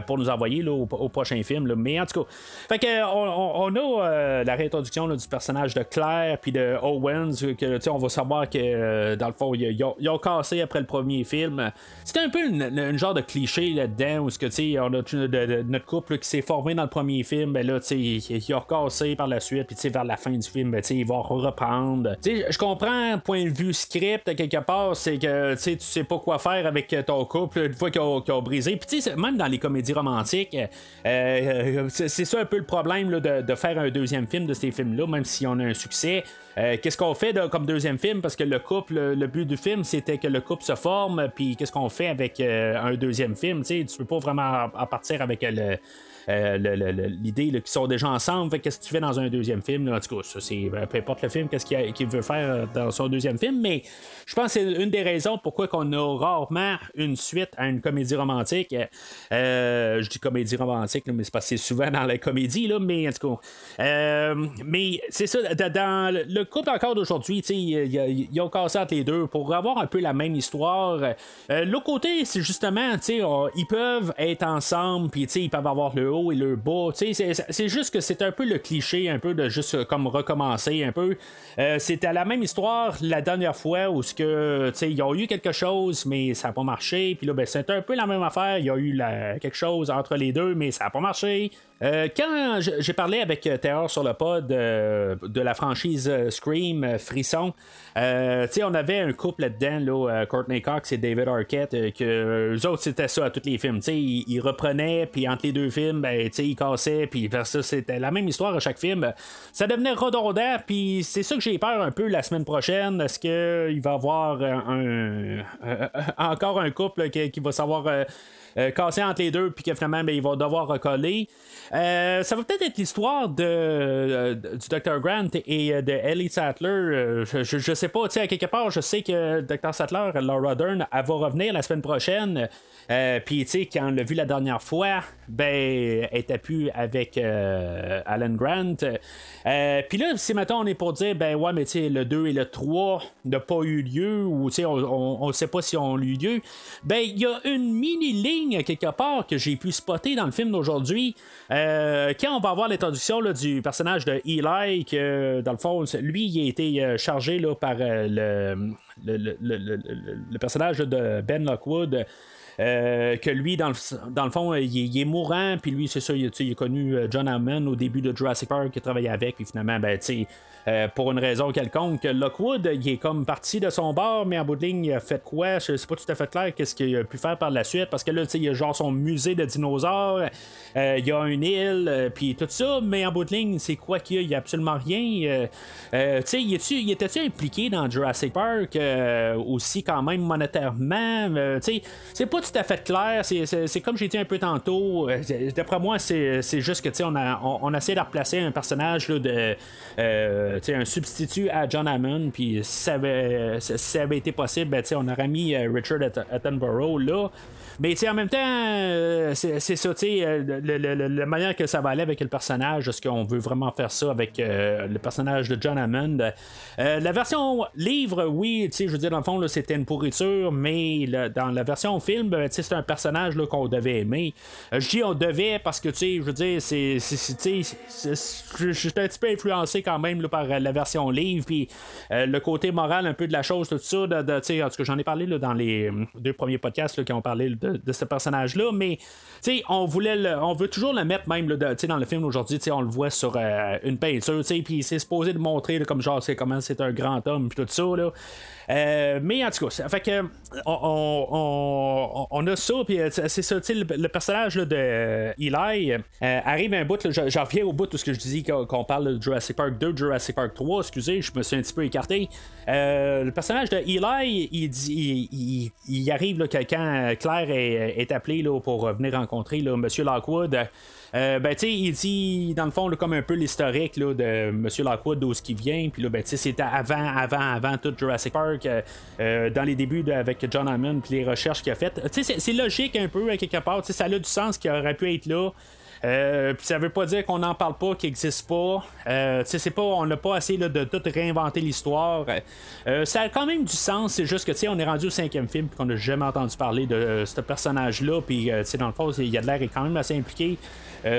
Pour nous envoyer là, au prochain film là. Mais en tout cas, fait que, on a la réintroduction là, du personnage de Claire puis de Owens, que on va savoir que dans le fond ils ont cassé après le premier film. C'était un peu une genre de cliché là-dedans où on a notre couple là, qui s'est formé dans le premier film, ben là ils ont recassé par la suite, puis vers la fin du film ben, ils vont reprendre. Je comprends point de vue script à quelque part, c'est que tu sais pas quoi faire avec ton couple une fois qu'ils ont brisé, puis même dans les comédies romantiques, c'est ça un peu le problème là, de faire un deuxième film de ces films-là, même si on a un succès. Qu'est-ce qu'on fait comme deuxième film, parce que le couple, le but du film c'était que le couple se forme, puis qu'est-ce qu'on fait avec un deuxième film, tu peux pas vraiment en partir avec l'idée là, qu'ils sont déjà ensemble, fait, qu'est-ce que tu fais dans un deuxième film là? En tout cas, ça, c'est, peu importe le film, qu'est-ce qu'il veut faire dans son deuxième film, mais je pense que c'est une des raisons pourquoi qu'on a rarement une suite à une comédie romantique. Je dis comédie romantique là, mais c'est parce que c'est souvent dans la comédie là, mais en tout cas mais c'est ça, dans le couple encore d'aujourd'hui, ils ont cassé entre les deux pour avoir un peu la même histoire. L'autre côté, c'est justement ils peuvent être ensemble, puis ils peuvent avoir le haut et le bas. C'est juste que c'est un peu le cliché un peu de juste comme recommencer un peu. C'était la même histoire la dernière fois où ils ont eu quelque chose mais ça n'a pas marché, puis là ben, c'est un peu la même affaire, il y a eu quelque chose entre les deux mais ça n'a pas marché. Quand j'ai parlé avec Théor sur le pod de la franchise Scream, Frisson, on avait un couple là-dedans, là, Courtney Cox et David Arquette, que eux autres c'était ça à tous les films, ils reprenaient, puis entre les deux films ben, ils cassaient, puis ça c'était la même histoire à chaque film, ça devenait redondant, puis c'est ça que j'ai peur un peu la semaine prochaine. Est-ce qu'il va y avoir encore un couple qui va savoir casser entre les deux, puis que finalement ben, ils vont devoir recoller? Ça va peut-être être l'histoire du Dr. Grant et de Ellie Sattler. Je sais pas, à quelque part, je sais que Dr. Sattler, Laura Dern, elle va revenir la semaine prochaine. Puis, quand on l'a vu la dernière fois, ben, elle était plus avec Alan Grant. Puis là, si maintenant on est pour dire, ben ouais, mais tu sais, le 2 et le 3 n'ont pas eu lieu, ou tu sais, on ne sait pas si on a eu lieu, ben, il y a une mini-ligne quelque part que j'ai pu spotter dans le film d'aujourd'hui. Quand on va avoir l'introduction là, du personnage de Eli, que dans le fond, lui, il a été chargé là, par le personnage de Ben Lockwood. que lui, dans le fond, il est mourant, puis lui, c'est ça, il a connu John Hammond au début de Jurassic Park, il travaillait avec, puis finalement, ben, tu sais, pour une raison quelconque, Lockwood, il est comme parti de son bord, mais en bout de ligne, il a fait quoi? Je sais pas tout à fait clair qu'est-ce qu'il a pu faire par la suite, parce que là, tu sais, il y a genre son musée de dinosaures, il y a une île, puis tout ça, mais en bout de ligne, c'est quoi qu'il y a? Il n'y a absolument rien. Tu sais, il était-tu impliqué dans Jurassic Park aussi, quand même, monétairement? Tu sais, c'est pas tout à fait clair, c'est comme j'ai dit un peu tantôt, d'après moi, c'est juste que, tu sais, on essaie de replacer un personnage là, de... un substitut à John Hammond, puis si ça avait été possible, ben, on aurait mis Richard Attenborough là. Mais en même temps, c'est ça, la manière que ça va aller avec le personnage, est-ce qu'on veut vraiment faire ça avec le personnage de John Hammond? La version livre, oui, je veux dire, dans le fond, c'était une pourriture, mais dans la version film, ben, c'est un personnage qu'on devait aimer. Je dis on devait parce que, je veux dire, je suis un petit peu influencé quand même là, par la version livre, puis le côté moral un peu de la chose, tout ça, en tout cas, j'en ai parlé là, dans les deux premiers podcasts là, qui ont parlé de ce personnage-là, mais on veut toujours le mettre même là, dans le film aujourd'hui, on le voit sur une peinture, puis c'est supposé de montrer là, comme genre comment c'est un grand homme puis tout ça là. Mais en tout cas, fait que on a ça, puis c'est ça, le personnage là, de Eli arrive à un bout, j'en reviens au bout de ce que je dis qu'on parle de Jurassic Park 2, Jurassic Park 3, excusez, je me suis un petit peu écarté. Le personnage de Eli, il arrive là, quand Claire est appelée là, pour venir rencontrer là, M. Lockwood. Ben, tu sais, il dit, dans le fond, là, comme un peu l'historique là, de M. Lockwood, d'où ce qui vient. Puis là, ben, tu sais, c'était avant tout Jurassic Park, dans les débuts avec John Hammond, puis les recherches qu'il a faites. Tu sais, c'est logique un peu, à quelque part. Tu sais, ça a du sens qu'il aurait pu être là. Puis ça veut pas dire qu'on n'en parle pas, qu'il n'existe pas. On n'a pas essayé là, de tout réinventer l'histoire. Ça a quand même du sens, c'est juste que on est rendu au 5e film et qu'on n'a jamais entendu parler de ce personnage-là. Puis dans le fond, il a de l'air quand même assez impliqué.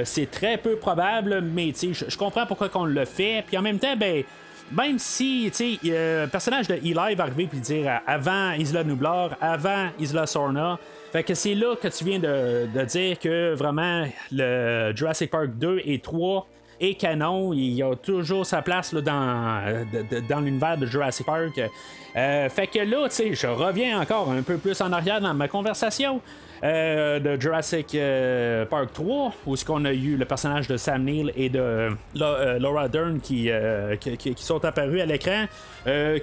C'est très peu probable, mais je comprends pourquoi qu'on le fait. Puis en même temps, ben. Même si, le personnage de Eli va arriver et dire avant Isla Nublar, avant Isla Sorna, fait que c'est là que tu viens de dire que vraiment le Jurassic Park 2 et 3 est canon, il a toujours sa place là, dans l'univers de Jurassic Park. Fait que là, je reviens encore un peu plus en arrière dans ma conversation. De Jurassic Park 3, où ce qu'on a eu le personnage de Sam Neill et de Laura Dern qui sont apparus à l'écran,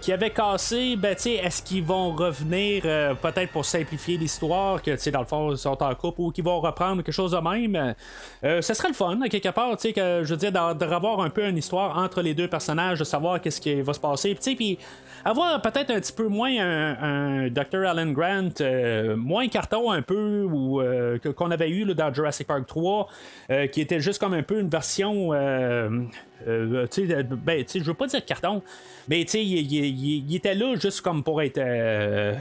qui avaient cassé, ben tu sais, est-ce qu'ils vont revenir peut-être pour simplifier l'histoire, que tu sais dans le fond ils sont en couple ou qu'ils vont reprendre quelque chose de même. Ce serait le fun à quelque part, tu sais, que je veux dire de revoir un peu une histoire entre les deux personnages, de savoir qu'est-ce qui va se passer, tu sais, puis avoir peut-être un petit peu moins un Dr. Alan Grant, moins carton un peu. Ou qu'on avait eu là, dans Jurassic Park 3, qui était juste comme un peu une version je veux pas dire carton, mais il était là juste comme pour être dans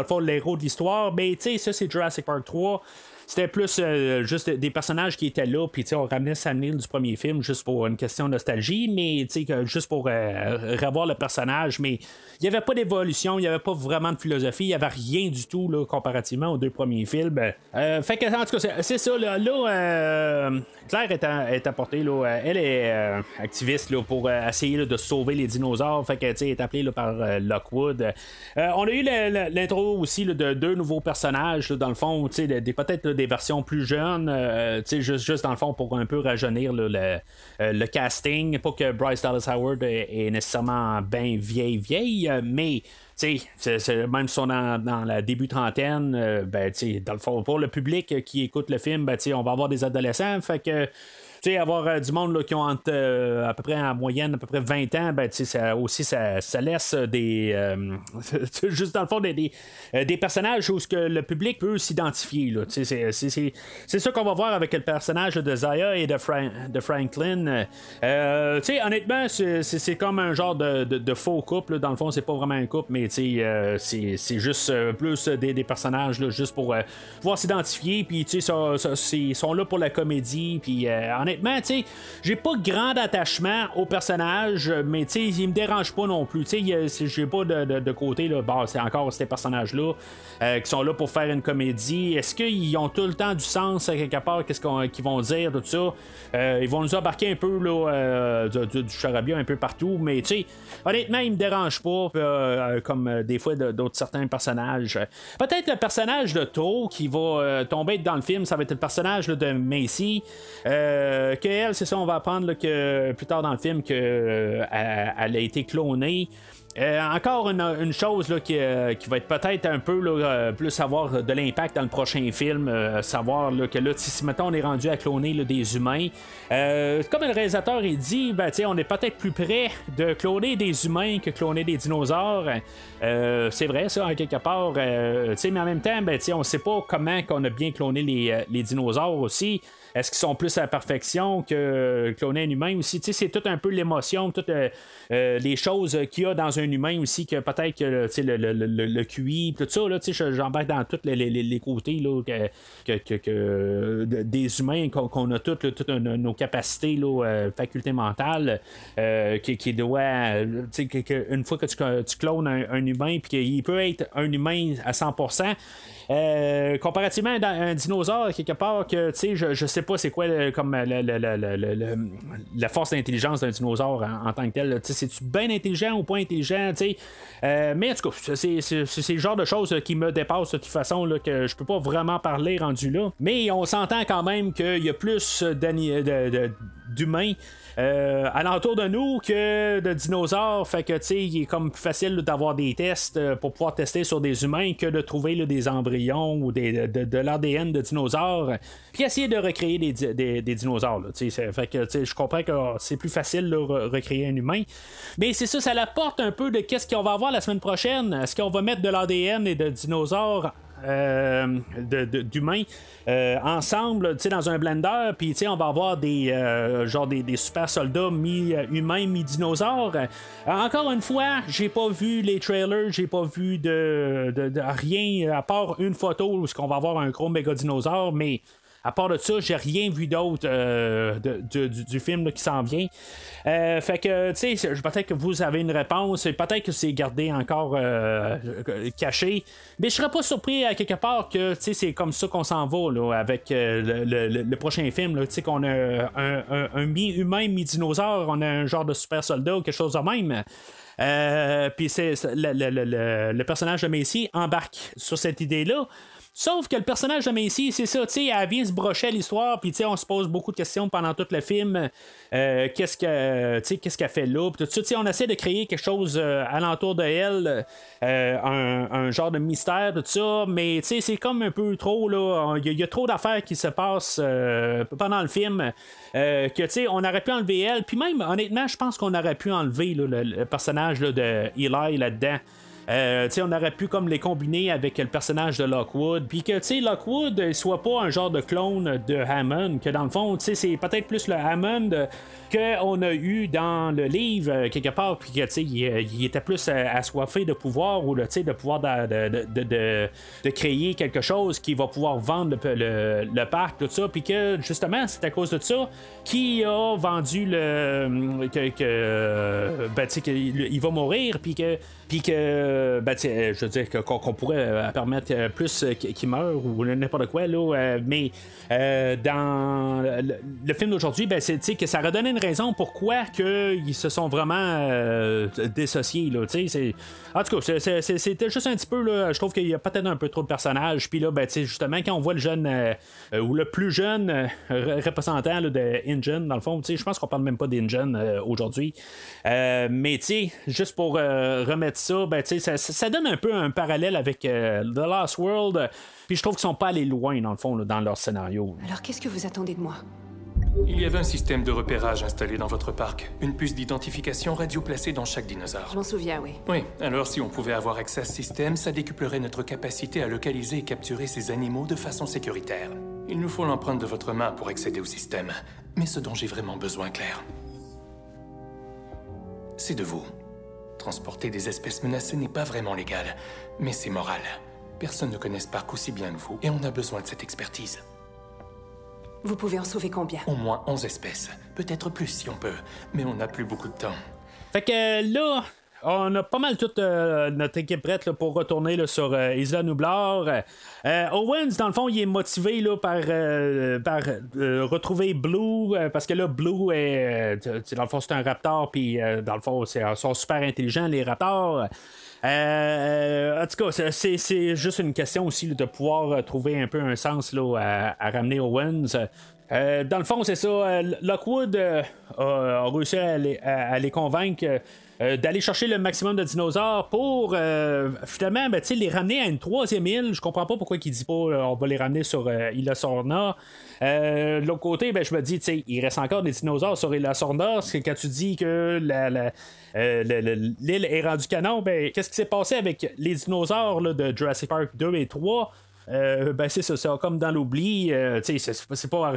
le fond l'héros de l'histoire, mais ça c'est Jurassic Park 3. C'était plus juste des personnages qui étaient là, puis on ramenait Sam Neill du premier film juste pour une question de nostalgie, mais juste pour revoir le personnage. Mais il n'y avait pas d'évolution, il n'y avait pas vraiment de philosophie, il n'y avait rien du tout là, comparativement aux deux premiers films. Fait que, en tout cas, c'est ça. Là, Claire est apportée, là, elle est activiste là, pour essayer là, de sauver les dinosaures. Fait que, elle est appelée là, par Lockwood. On a eu l'intro aussi là, de deux nouveaux personnages, là, dans le fond, peut-être des versions plus jeunes, juste dans le fond pour un peu rajeunir là, le casting, pas que Bryce Dallas Howard est nécessairement bien vieille, mais même si on est dans la début trentaine, dans le fond pour le public qui écoute le film, on va avoir des adolescents, fait que avoir du monde là, qui ont entre, à peu près en moyenne à peu près 20 ans, ben, ça aussi ça laisse des juste dans le fond des personnages où ce que le public peut s'identifier. C'est ça qu'on va voir avec le personnage de Zia et de Franklin. Honnêtement, c'est comme un genre de faux couple là. Dans le fond, c'est pas vraiment un couple, mais c'est juste plus des personnages là, juste pour pouvoir s'identifier, puis ils sont là pour la comédie, puis en honnêtement, tu sais, j'ai pas grand attachement au personnage, mais tu sais, il me dérange pas non plus. Tu sais, j'ai pas de côté, là, bah, c'est encore ces personnages-là qui sont là pour faire une comédie. Est-ce qu'ils ont tout le temps du sens, à quelque part, qu'est-ce qu'ils vont dire, tout ça? Ils vont nous embarquer un peu, là, du charabia un peu partout, mais tu sais, honnêtement, il me dérange pas, comme des fois d'autres certains personnages. Peut-être le personnage de Tau qui va tomber dans le film, ça va être le personnage là, de Maisie, que elle, c'est ça, on va apprendre là, que plus tard dans le film, qu'elle a été clonée. Encore une chose là, qui va être peut-être un peu là, plus avoir de l'impact dans le prochain film, savoir là, que là, si maintenant on est rendu à cloner là, des humains, comme le réalisateur il dit, ben, on est peut-être plus près de cloner des humains que cloner des dinosaures. C'est vrai ça, à quelque part, mais en même temps, ben, on ne sait pas comment qu'on a bien cloné les dinosaures aussi. Est-ce qu'ils sont plus à la perfection que cloner un humain aussi? T'sais, c'est tout un peu l'émotion, toutes les choses qu'il y a dans un humain aussi, que peut-être le QI, tout ça, là, j'embarque dans tous les côtés là, des humains qu'on a toutes nos capacités, là, facultés mentales, qui doit, une fois que tu clones un humain, puis qu'il peut être un humain à 100%, comparativement à un dinosaure, quelque part, que je sais pas c'est quoi comme la force d'intelligence d'un dinosaure en tant que tel. C'est-tu bien intelligent ou pas intelligent? Mais en tout cas, c'est le genre de choses qui me dépassent de toute façon, là, que je peux pas vraiment parler rendu là. Mais on s'entend quand même qu'il y a plus d'humains à l'entour de nous que de dinosaures, fait que tu sais, il est comme plus facile là, d'avoir des tests pour pouvoir tester sur des humains que de trouver là, des embryons ou de l'ADN de dinosaures, puis essayer de recréer des dinosaures là, fait que tu sais, je comprends que c'est plus facile de recréer un humain, mais c'est ça l'apporte un peu de qu'est-ce qu'on va avoir la semaine prochaine. Est-ce qu'on va mettre de l'ADN et de dinosaures d'humains ensemble, tu sais, dans un blender, puis tu sais, on va avoir des super soldats mi-humains, mi-dinosaures. Encore une fois, j'ai pas vu les trailers, j'ai pas vu de rien à part une photo où on va avoir un gros méga dinosaure, mais à part de ça, j'ai rien vu d'autre du film là, qui s'en vient. Fait que, tu sais, peut-être que vous avez une réponse, peut-être que c'est gardé encore caché, mais je serais pas surpris à quelque part que, tu sais, c'est comme ça qu'on s'en va là, avec le prochain film, tu sais, qu'on a un mi-humain, mi-dinosaure, on a un genre de super soldat ou quelque chose de même. Puis c'est le personnage de Maisie embarque sur cette idée-là. Sauf que le personnage de Maisie, c'est ça, tu sais, elle vient se brocher à l'histoire, puis tu sais, on se pose beaucoup de questions pendant tout le film. Qu'est-ce qu'elle fait là? Puis tout ça, tu sais, on essaie de créer quelque chose alentour de elle, un genre de mystère, tout ça, mais tu sais, c'est comme un peu trop, là, il y a trop d'affaires qui se passent pendant le film, que tu sais, on aurait pu enlever elle, puis même, honnêtement, je pense qu'on aurait pu enlever là, le personnage là, de Eli là-dedans. On aurait pu comme les combiner avec le personnage de Lockwood, puis que Lockwood soit pas un genre de clone de Hammond, que dans le fond c'est peut-être plus le Hammond qu'on a eu dans le livre quelque part, puis que il était plus assoiffé de pouvoir, ou de pouvoir de créer quelque chose qui va pouvoir vendre le parc, tout ça, puis que justement c'est à cause de ça qu'il a vendu qu'il va mourir, puis que je veux dire qu'on pourrait permettre plus qu'il meure ou n'importe quoi là, mais dans le film d'aujourd'hui, c'est que ça redonnait une raison pourquoi que ils se sont vraiment dissociés là, en tout cas c'était juste un petit peu là, je trouve qu'il y a peut-être un peu trop de personnages, puis là justement quand on voit le jeune ou le plus jeune représentant là, de InGen, dans le fond, je pense qu'on parle même pas d'InGen aujourd'hui, mais juste pour remettre ça, ça donne un peu un parallèle avec The Last World, puis je trouve qu'ils sont pas allés loin dans le fond là, dans leur scénario. Alors qu'est-ce que vous attendez de moi? Il y avait un système de repérage installé dans votre parc, une puce d'identification radio placée dans chaque dinosaure. Je m'en souviens, oui. Oui, alors si on pouvait avoir accès à ce système, ça décuplerait notre capacité à localiser et capturer ces animaux de façon sécuritaire. Il nous faut l'empreinte de votre main pour accéder au système, mais ce dont j'ai vraiment besoin, Claire, c'est de vous. Transporter des espèces menacées n'est pas vraiment légal, mais c'est moral. Personne ne connaît ce parc aussi bien que vous, et on a besoin de cette expertise. Vous pouvez en sauver combien? Au moins 11 espèces. Peut-être plus si on peut. Mais on n'a plus beaucoup de temps. Fait que là, on a pas mal toute notre équipe prête là, pour retourner là, sur Isla Nublar. Owens, dans le fond, il est motivé là, par retrouver Blue. Parce que là, Blue, dans le fond, c'est un raptor. Puis, dans le fond, ils sont super intelligents, les raptors. En tout cas, c'est juste une question aussi là, de pouvoir trouver un peu un sens là, à ramener Owens. Dans le fond, c'est ça. Lockwood a réussi à les convaincre d'aller chercher le maximum de dinosaures pour finalement ben, les ramener à une troisième île. Je comprends pas pourquoi il dit pas là, on va les ramener sur Isla Sorna. De l'autre côté, ben, je me dis il reste encore des dinosaures sur Isla Sorna. C'est quand tu dis que l'île est rendue canon, ben, qu'est-ce qui s'est passé avec les dinosaures là, de Jurassic Park 2 et 3? Ben c'est ça, c'est comme dans l'oubli, c'est pas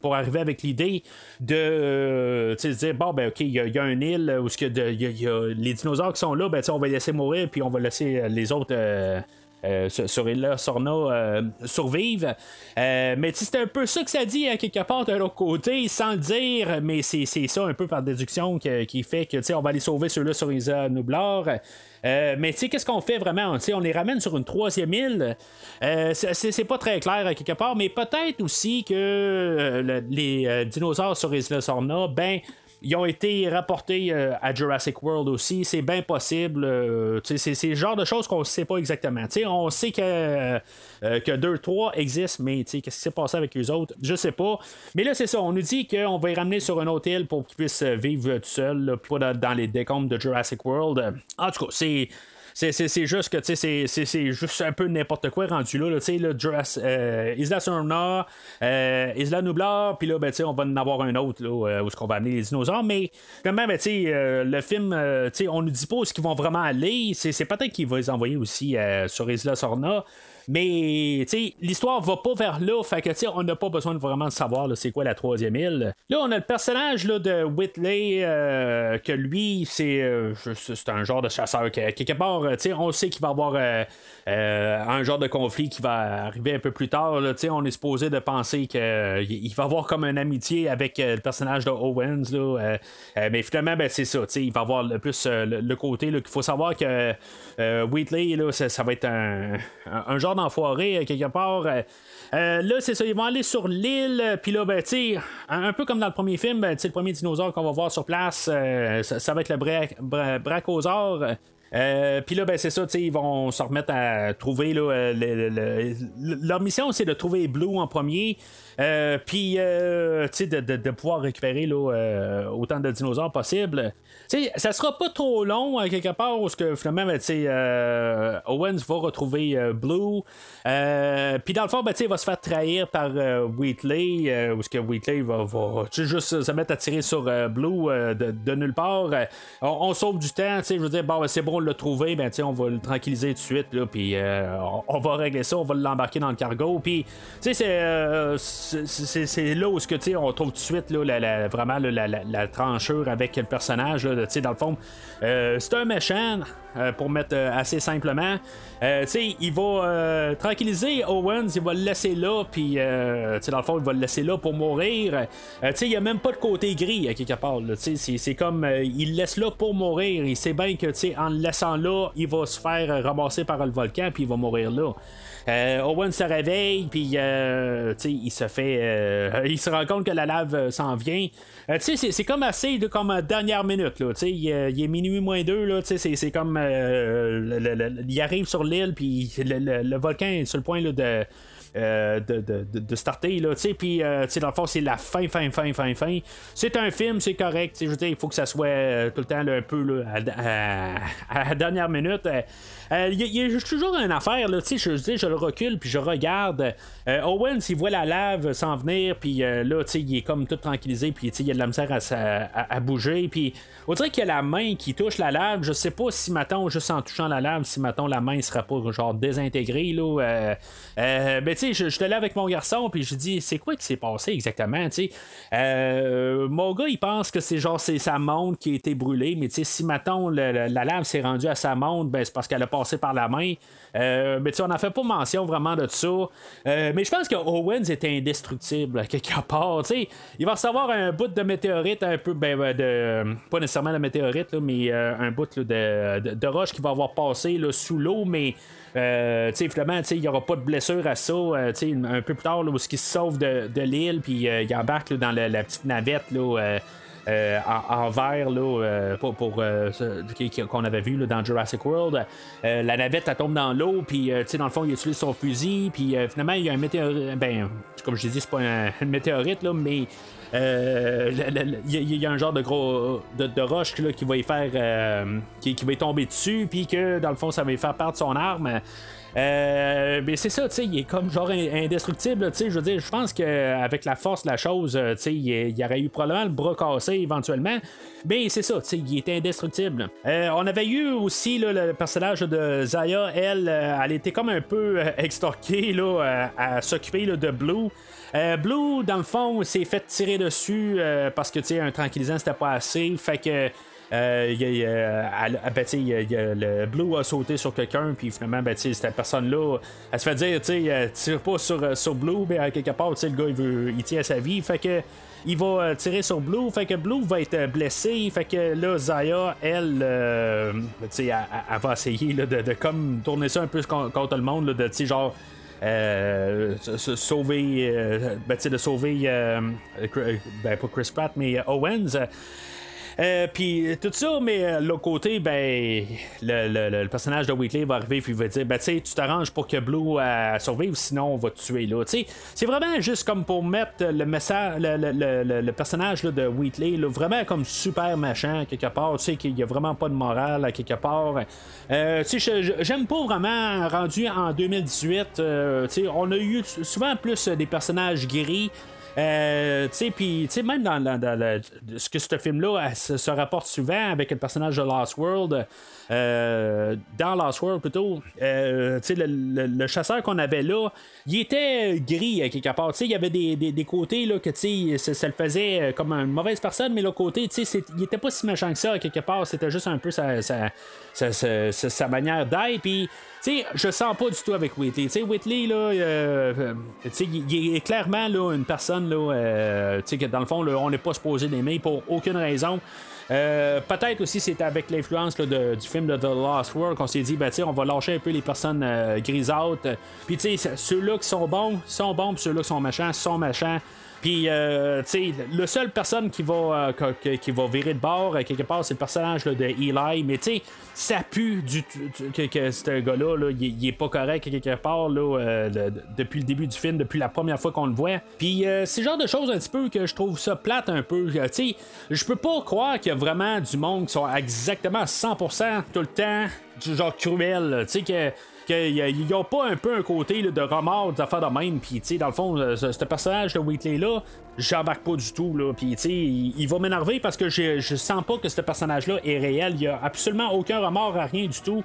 pour arriver avec l'idée de se dire bon ben ok, il y a une île où il y a les dinosaures qui sont là, ben on va les laisser mourir puis on va laisser les autres sur Isla Sorna survivre. Mais c'était un peu ça que ça dit à quelque part de l'autre côté, sans le dire, mais c'est ça un peu par déduction qui fait que on va les sauver ceux-là sur Isla Nublar. Mais tu sais, qu'est-ce qu'on fait vraiment? T'sais, on les ramène sur une troisième île. C'est pas très clair à quelque part, mais peut-être aussi que les dinosaures sur Isla Sorna, ben, ils ont été rapportés à Jurassic World aussi. C'est bien possible. C'est le genre de choses qu'on ne sait pas exactement. T'sais, on sait que 2-3 existent, mais qu'est-ce qui s'est passé avec eux autres? Je sais pas. Mais là, c'est ça. On nous dit qu'on va les ramener sur une autre île pour qu'ils puissent vivre tout seuls, pas dans les décombres de Jurassic World. En tout cas, c'est juste que c'est juste un peu n'importe quoi rendu là. Isla Sorna, Isla Nublar, puis là, ben, on va en avoir un autre là, où est-ce qu'on va amener les dinosaures. Mais quand même, ben, le film, on nous dit pas où est-ce qu'ils vont vraiment aller. C'est peut-être qu'il va les envoyer aussi sur Isla Sorna. Mais l'histoire va pas vers là, fait que on n'a pas besoin de vraiment savoir là, c'est quoi la troisième île. Là, on a le personnage là, de Wheatley, que lui, c'est un genre de chasseur que, quelque part, on sait qu'il va avoir un genre de conflit qui va arriver un peu plus tard. Là, on est supposé de penser qu'il va avoir comme une amitié avec le personnage de Owens. Là, mais finalement, ben, c'est ça. Il va avoir plus le côté là, qu'il faut savoir que Wheatley, là, ça va être un genre d'enfoiré quelque part. Là, c'est ça, ils vont aller sur l'île, puis là, ben, tu sais, un peu comme dans le premier film, ben, tu sais, le premier dinosaure qu'on va voir sur place, ça va être le brachiosaure. Puis là, ben, c'est ça, tu sais, ils vont se remettre à trouver, là, leur mission, c'est de trouver Blue en premier, puis, tu sais, de pouvoir récupérer, là, autant de dinosaures possible. Tu sais, ça sera pas trop long, quelque part, parce que, finalement, ben, tu sais, Owens va retrouver Blue, puis dans le fond, ben, tu sais, il va se faire trahir par Wheatley, parce que Wheatley va juste se mettre à tirer sur Blue de nulle part. On sauve du temps, tu sais, je veux dire, bon, ben, c'est bon, le trouver, ben, on va le tranquilliser tout de suite, puis on va régler ça, on va l'embarquer dans le cargo, puis c'est là où que, on trouve tout de suite là, vraiment là, la tranchure avec le personnage, là, dans le fond, c'est un méchant, pour mettre assez simplement, il va tranquilliser Owens, il va le laisser là, puis dans le fond, il va le laisser là pour mourir. Il n'y a même pas de côté gris à quelque part, là, c'est comme il le laisse là pour mourir, il sait bien que en le laissant là, il va se faire ramasser par le volcan, puis il va mourir là. Owen se réveille, puis il se rend compte que la lave s'en vient. C'est comme assez de comme dernière minute là. Il est minuit moins 2 là. C'est comme il arrive sur l'île, puis le volcan est sur le point là, de starter là, tu sais, puis dans le fond, c'est la fin. C'est un film, c'est correct, je veux dire, il faut que ça soit tout le temps là, un peu là, à la dernière minute. Il y a toujours une affaire là, tu sais, je le recule puis je regarde. Owens, il voit la lave s'en venir, puis là, tu sais, il est comme tout tranquillisé, puis il y a de la misère à bouger, puis on dirait qu'il y a la main qui touche la lave. Je sais pas si maintenant, juste en touchant la lave, si maintenant la main sera pas genre désintégrée là, mais tu sais, je suis allé avec mon garçon, puis je dis, c'est quoi qui s'est passé exactement, tu sais. Mon gars, il pense que c'est genre, c'est sa montre qui a été brûlée, mais tu sais, si maintenant la lave s'est rendue à sa montre, ben c'est parce qu'elle a passé par la main. Mais tu sais, on n'en fait pas mention vraiment de ça. Mais je pense que Owens était indestructible, à quelque part, tu sais. Il va recevoir un bout de météorite, un peu, pas nécessairement la météorite, là, mais un bout là, de roche qui va avoir passé là, sous l'eau, mais. Tu sais, finalement, il n'y aura pas de blessure à ça. Tu sais, un peu plus tard, là, où il se sauve de l'île, puis il embarque là, dans la petite navette là, en verre là, qu'on avait vu là, dans Jurassic World. La navette, elle tombe dans l'eau, puis tu sais, dans le fond, il utilise son fusil, puis finalement, il y a un météorite. Ben, comme je l'ai dit, c'est pas une météorite, là, mais. Il y a un genre de gros de roche là, qui va y faire qui va y tomber dessus, puis que dans le fond ça va y faire perdre son arme. Mais c'est ça, tu sais, il est comme genre indestructible, tu sais, je veux dire, je pense qu'avec la force de la chose, tu sais, il aurait eu probablement le bras cassé éventuellement, mais c'est ça, tu sais, il était indestructible. On avait eu aussi, là, le personnage de Zaya, elle était comme un peu extorquée, là, à s'occuper là, de Blue. Blue, dans le fond, s'est fait tirer dessus parce que, tu sais, un tranquillisant, c'était pas assez, fait que... le Blue a sauté sur quelqu'un, puis finalement, ben, cette personne-là, elle se fait dire, tire pas sur Blue, mais à quelque part, le gars, il tient à sa vie, fait que il va tirer sur Blue, fait que Blue va être blessé, fait que là, Zaya, elle va essayer là, de comme tourner ça un peu contre le monde, là, de, tu sais, genre... pas Chris Pratt, mais Owens... puis tout ça, mais l'autre côté, ben le personnage de Wheatley va arriver, puis il va dire, ben tu sais, tu t'arranges pour que Blue survive, sinon on va te tuer là. Tu sais, c'est vraiment juste comme pour mettre le message, le personnage là, de Wheatley là, vraiment comme super machin quelque part, tu sais, qu'il y a vraiment pas de morale à quelque part. Tu sais, j'aime pas vraiment rendu en 2018. Tu sais, on a eu souvent plus des personnages gris. Tu sais, puis même dans ce que ce film-là se rapporte souvent avec le personnage de Lost World, dans Lost World plutôt, tu sais, le chasseur qu'on avait là, il était gris à quelque part, tu sais, il y avait des côtés là, que tu sais, ça le faisait comme une mauvaise personne, mais l'autre côté, tu sais, il était pas si méchant que ça à quelque part, c'était juste un peu sa manière d'être, puis tu sais, je sens pas du tout avec Wheatley. Tu sais, Wheatley, là, tu sais, il est clairement là, une personne, là, tu sais, que dans le fond, là, on n'est pas supposé l'aimer pour aucune raison. Peut-être aussi c'était avec l'influence là, du film de The Lost World qu'on s'est dit, ben, on va lâcher un peu les personnes grisantes. Puis tu sais, ceux-là qui sont bons, puis ceux-là qui sont méchants. Puis, tu sais, le seul personne qui va virer de bord, quelque part, c'est le personnage là, de Eli. Mais, tu sais, ça pue que ce gars-là, là, il est pas correct, quelque part, là, depuis le début du film, depuis la première fois qu'on le voit. Puis, c'est le genre de choses un petit peu que je trouve ça plate un peu. Tu sais, je peux pas croire qu'il y a vraiment du monde qui sont exactement à 100% tout le temps, du genre cruel. Tu sais, qu'ils n'ont pas un peu un côté là, de remords, des affaires de même. Puis, tu sais, dans le fond, ce personnage de Wheatley-là, j'embarque pas du tout. Là. Puis, tu sais, il va m'énerver parce que je sens pas que ce personnage-là est réel. Il y a absolument aucun remords à rien du tout.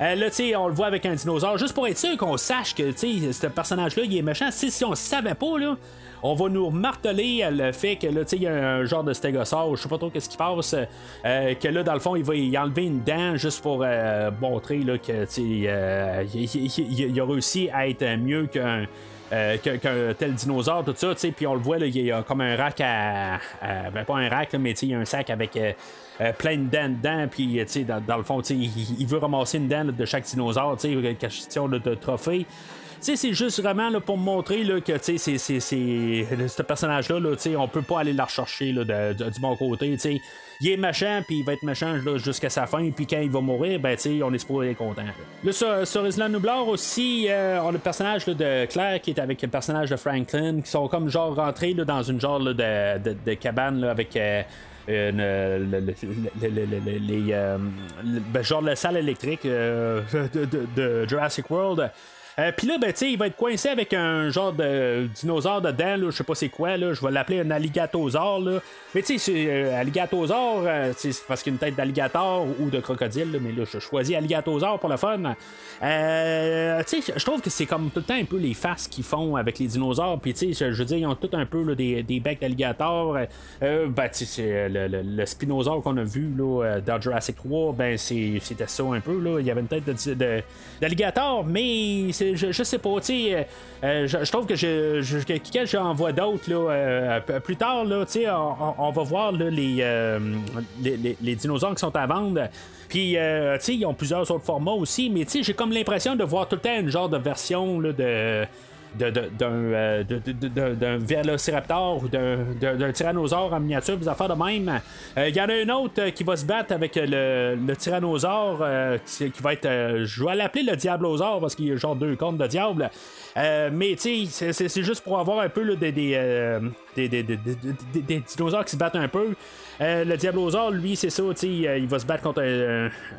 Là, tu sais, on le voit avec un dinosaure. Juste pour être sûr qu'on sache que, tu sais, ce personnage-là, il est méchant. Si on savait pas, là, on va nous marteler le fait que là, tu sais, il y a un genre de stégosaure, je sais pas trop qu'est-ce qui passe, que là, dans le fond, il va y enlever une dent juste pour montrer là, que, tu sais, il a réussi à être mieux qu'un tel dinosaure, tout ça, tu sais, puis on le voit, là, il y a comme un rack ben, pas un rack, là, mais tu sais, il y a un sac avec plein de dents dedans, puis, tu sais, dans le fond, tu sais, il veut ramasser une dent là, de chaque dinosaure, tu sais, question là, de trophée. Tu sais, c'est juste vraiment là, pour montrer là, que ce personnage-là, là, on peut pas aller la rechercher là, du bon côté. T'sais. Il est méchant, puis il va être méchant là, jusqu'à sa fin, puis quand il va mourir, ben, t'sais, on est supposé être content. Là, sur Isla Nublar aussi, on a le personnage là, de Claire qui est avec le personnage de Franklin, qui sont comme genre rentrés là, dans une genre là, de cabane là, avec... genre la salle électrique de Jurassic World. Puis là, ben, tu sais, il va être coincé avec un genre de dinosaure dedans, là, je sais pas c'est quoi, là, je vais l'appeler un alligatosaure, là. Mais tu sais, alligatosaure, c'est parce qu'il y a une tête d'alligator ou de crocodile, là, mais là, je choisis alligatosaure pour le fun. Tu sais, je trouve que c'est comme tout le temps un peu les faces qu'ils font avec les dinosaures, puis tu sais, je veux dire, ils ont tout un peu là, des becs d'alligator. Ben, tu sais, c'est le Spinosaure qu'on a vu là, dans Jurassic World, ben, c'était ça un peu, là. Il y avait une tête d'alligator, mais je sais pas, tu sais, je trouve que j'en vois d'autres là, plus tard, là, tu sais, on va voir là, les dinosaures qui sont à vendre. Puis, tu sais, ils ont plusieurs autres formats aussi, mais tu sais, j'ai comme l'impression de voir tout le temps une genre de version là, d'un Velociraptor ou d'un Tyrannosaure en miniature, des affaires de même. Il y en a un autre qui va se battre avec le Tyrannosaure qui va être, je vais l'appeler le Diablosaure parce qu'il y a genre deux cornes de diable. Mais tu sais, c'est juste pour avoir un peu là, des dinosaures qui se battent un peu. Le Diablosaure, lui, c'est ça, il va se battre contre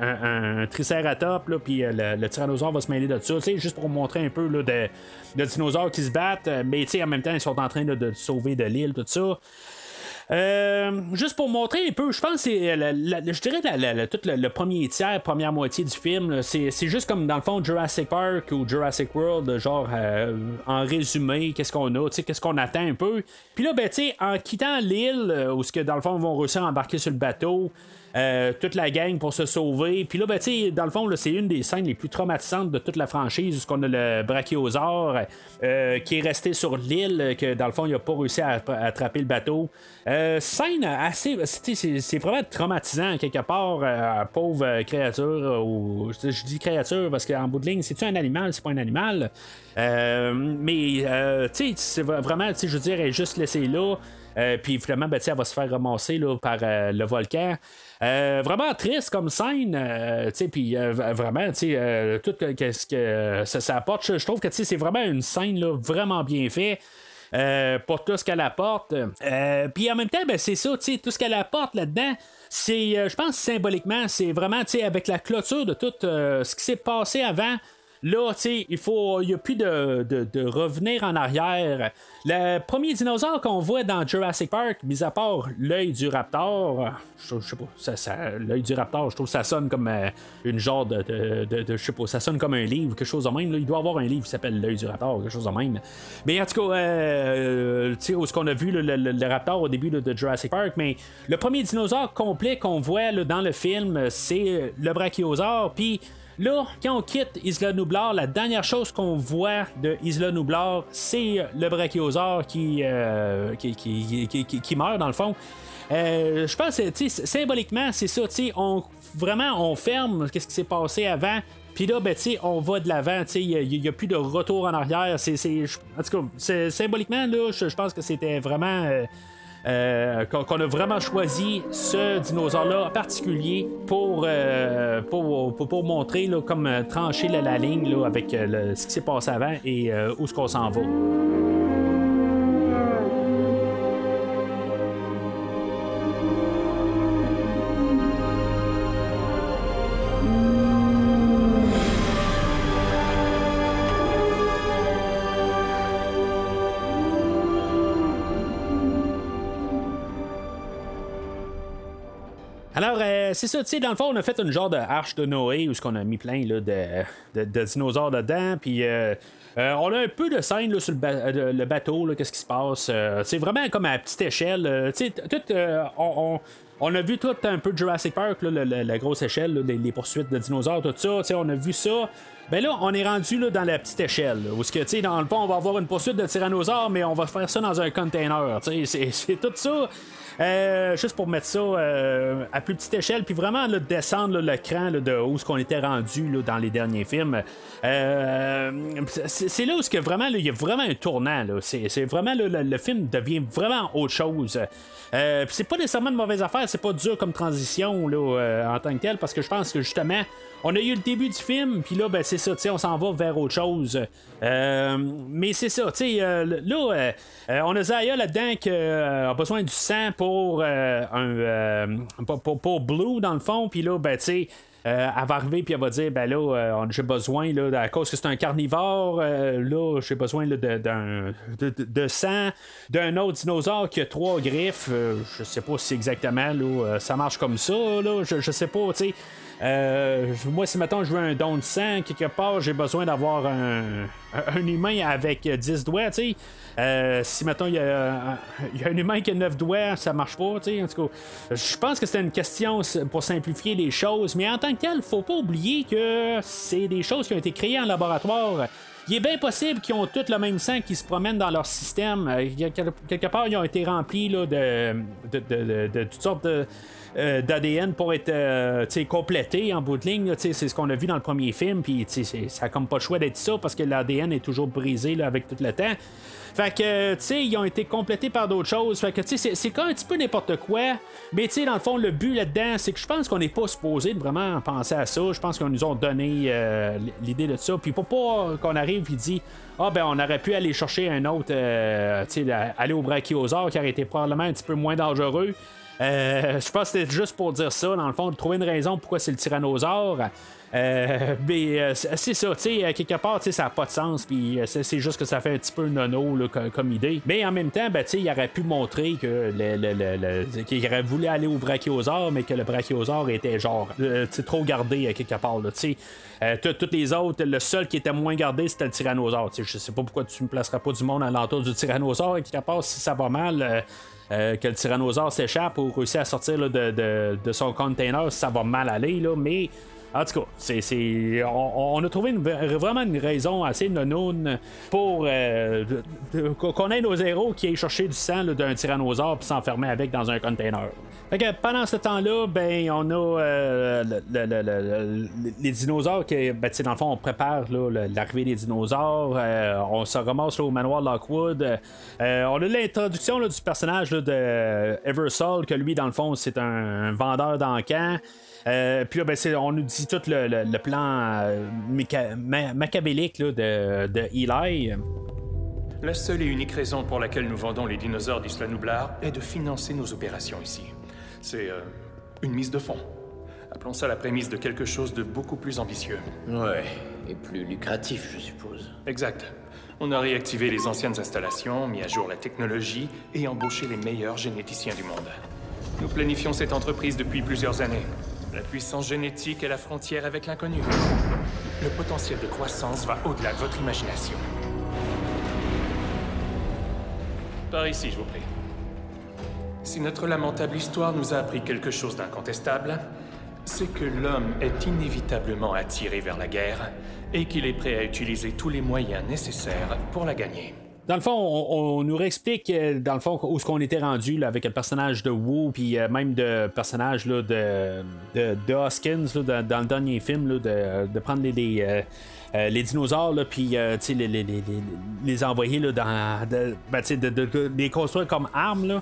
un Triceratops, puis le Tyrannosaure va se mêler de ça, juste pour montrer un peu là, de dinosaures qui se battent, mais en même temps, ils sont en train là, de sauver de l'île, tout ça. Juste pour montrer un peu, je pense que je dirais tout le premier tiers, première moitié du film, c'est juste comme dans le fond Jurassic Park ou Jurassic World, genre en résumé, qu'est-ce qu'on a, qu'est-ce qu'on attend un peu. Puis là, ben, en quittant l'île, où dans le fond, ils vont réussir à embarquer sur le bateau, toute la gang pour se sauver. Puis là, ben, tu sais, dans le fond, c'est une des scènes les plus traumatisantes de toute la franchise, qu'on a le brachiosaure qui est resté sur l'île, que dans le fond, il n'a pas réussi à attraper le bateau. Scène assez... C'est vraiment traumatisant, quelque part, pauvre créature. Je dis créature parce qu'en bout de ligne, c'est-tu un animal? C'est pas un animal. Mais, tu sais, c'est vraiment, je veux dire, elle est juste laissée là. Puis finalement, ben, elle va se faire ramasser là, par le volcan. Vraiment triste comme scène, puis vraiment, tout ce que ça apporte, je trouve que c'est vraiment une scène là, vraiment bien faite. Pour tout ce qu'elle apporte. Puis en même temps, ben, c'est ça, tout ce qu'elle apporte là-dedans, c'est, je pense symboliquement, c'est vraiment avec la clôture de tout ce qui s'est passé avant. Là, tu sais, il n'y a plus de revenir en arrière. Le premier dinosaure qu'on voit dans Jurassic Park, mis à part l'œil du raptor, je sais pas, l'œil du raptor, je trouve que ça sonne comme une genre de je sais pas, ça sonne comme un livre, quelque chose de même. Là, il doit avoir un livre qui s'appelle l'œil du raptor, quelque chose de même. Mais en tout cas, tu sais, ce qu'on a vu, là, le raptor au début là, de Jurassic Park, mais le premier dinosaure complet qu'on voit là, dans le film, c'est le brachiosaure, puis... Là, quand on quitte Isla Nublar, la dernière chose qu'on voit de Isla Nublar, c'est le brachiosaure qui meurt dans le fond. Je pense que symboliquement, c'est ça. Vraiment, on ferme ce qui s'est passé avant. Puis là, ben, on va de l'avant, il n'y a plus de retour en arrière. En tout cas, symboliquement, je pense que c'était vraiment... qu'on a vraiment choisi ce dinosaure-là en particulier pour montrer là, comme trancher la ligne là, avec ce qui s'est passé avant et où est-ce qu'on s'en va. Alors, c'est ça, tu sais, dans le fond, on a fait une genre de arche de Noé où on a mis plein là, de dinosaures dedans, puis on a un peu de scène là, sur le bateau, qu'est-ce qui se passe. C'est vraiment comme à petite échelle, tu sais, tout, on a vu tout un peu Jurassic Park, là, la grosse échelle, là, les poursuites de dinosaures, tout ça, tu sais, on a vu ça. Ben là, on est rendu là, dans la petite échelle, là, où ce que, tu sais, dans le fond, on va avoir une poursuite de tyrannosaures, mais on va faire ça dans un container, tu sais, c'est tout ça. Juste pour mettre ça à plus petite échelle, puis vraiment là, descendre là, le cran là, de où ce qu'on était rendu là, dans les derniers films. C'est là où ce que vraiment il y a vraiment un tournant. C'est vraiment là, le film devient vraiment autre chose. Puis c'est pas nécessairement une mauvaise affaire, c'est pas dur comme transition là, en tant que tel, parce que je pense que justement on a eu le début du film, puis là ben c'est ça, on s'en va vers autre chose. Mais c'est ça, là on a Zaya là-dedans qui a besoin du sang pour Blue dans le fond, puis là ben tu sais Elle va arriver puis elle va dire ben là j'ai besoin là, à cause que c'est un carnivore là j'ai besoin là, de sang d'un autre dinosaure qui a 3 griffes, je sais pas si exactement là, ça marche comme ça là, je sais pas, tu sais. Moi, si maintenant je veux un don de sang, quelque part, j'ai besoin d'avoir un humain avec 10 doigts, tu sais. Si maintenant il y a un humain qui a 9 doigts, ça marche pas, tu sais. En tout cas, je pense que c'était une question pour simplifier les choses, mais en tant que tel, faut pas oublier que c'est des choses qui ont été créées en laboratoire. Il est bien possible qu'ils ont tous le même sang qui se promène dans leur système. Quelque part, ils ont été remplis là, de toutes sortes d'ADN pour être complété en bout de ligne. C'est ce qu'on a vu dans le premier film, puis ça n'a comme pas le choix d'être ça parce que l'ADN est toujours brisé là, avec tout le temps. Fait que, tu sais, ils ont été complétés par d'autres choses. Fait que, tu sais, c'est comme un petit peu n'importe quoi. Mais, tu sais, dans le fond, le but là-dedans, c'est que je pense qu'on n'est pas supposé de vraiment penser à ça. Je pense qu'on nous a donné l'idée de ça. Puis, pour pas qu'on arrive et dit ah, ben, on aurait pu aller chercher un autre, tu sais, aller au brachiosaure qui aurait été probablement un petit peu moins dangereux. Je pense que c'était juste pour dire ça, dans le fond, de trouver une raison pourquoi c'est le tyrannosaure. Mais c'est ça, tu sais, quelque part, tu sais, ça n'a pas de sens, puis c'est juste que ça fait un petit peu nono là, comme idée. Mais en même temps, ben, tu sais, il aurait pu montrer que qu'il aurait voulu aller au brachiosaure, mais que le brachiosaure était genre trop gardé quelque part, tu sais. Toutes les autres, le seul qui était moins gardé, c'était le tyrannosaure. Je sais pas pourquoi tu ne placeras pas du monde à l'entour du tyrannosaure, et quelque part, si ça va mal. Que le tyrannosaure s'échappe ou réussit à sortir là, de son container, ça va mal aller, là, mais en tout cas, on a trouvé vraiment une raison assez nonoune pour qu'on ait nos héros qui aient cherché du sang d'un tyrannosaure et s'enfermer avec dans un container. Fait que pendant ce temps-là, ben on a les dinosaures qui, ben, dans le fond, on prépare l'arrivée des dinosaures. On se ramasse là, au manoir Lockwood. On a l'introduction du personnage de Eversole, que lui, dans le fond, c'est un vendeur d'encans. Puis là, ben, on nous dit tout le plan machiavélique là, de Eli. La seule et unique raison pour laquelle nous vendons les dinosaures d'Isla Nublar est de financer nos opérations ici. C'est une mise de fonds. Appelons ça la prémisse de quelque chose de beaucoup plus ambitieux. Ouais, et plus lucratif, je suppose. Exact. On a réactivé les anciennes installations, mis à jour la technologie et embauché les meilleurs généticiens du monde. Nous planifions cette entreprise depuis plusieurs années. La puissance génétique est la frontière avec l'inconnu. Le potentiel de croissance va au-delà de votre imagination. Par ici, je vous prie. Si notre lamentable histoire nous a appris quelque chose d'incontestable, c'est que l'homme est inévitablement attiré vers la guerre et qu'il est prêt à utiliser tous les moyens nécessaires pour la gagner. Dans le fond, on nous réexplique dans le fond où ce qu'on était rendu là, avec le personnage de Wu, puis même le personnage là, de Hoskins là, dans le dernier film là, de prendre les dinosaures puis les envoyer là, de les construire comme armes là.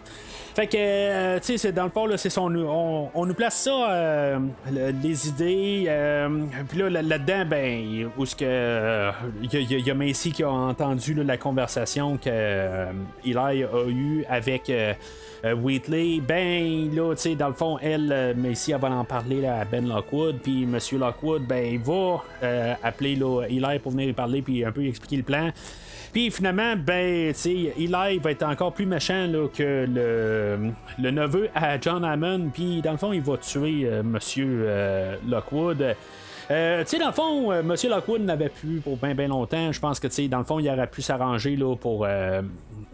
Fait que c'est dans le fond là, on nous place ça les idées puis là-dedans ben où ce que il y a Maisie qui a entendu là, la conversation que Eli a eu avec Wheatley, ben là, tu sais, dans le fond, Maisie, elle va en parler là, à Ben Lockwood, puis Monsieur Lockwood, ben, il va appeler là, Eli pour venir lui parler, puis un peu expliquer le plan. Puis finalement, ben, tu sais, Eli va être encore plus méchant là, que le neveu à John Hammond, puis dans le fond, il va tuer Monsieur Lockwood. Tu sais, dans le fond, Monsieur Lockwood n'avait plus pour bien longtemps. Je pense que, tu sais, dans le fond, il aurait pu s'arranger là pour...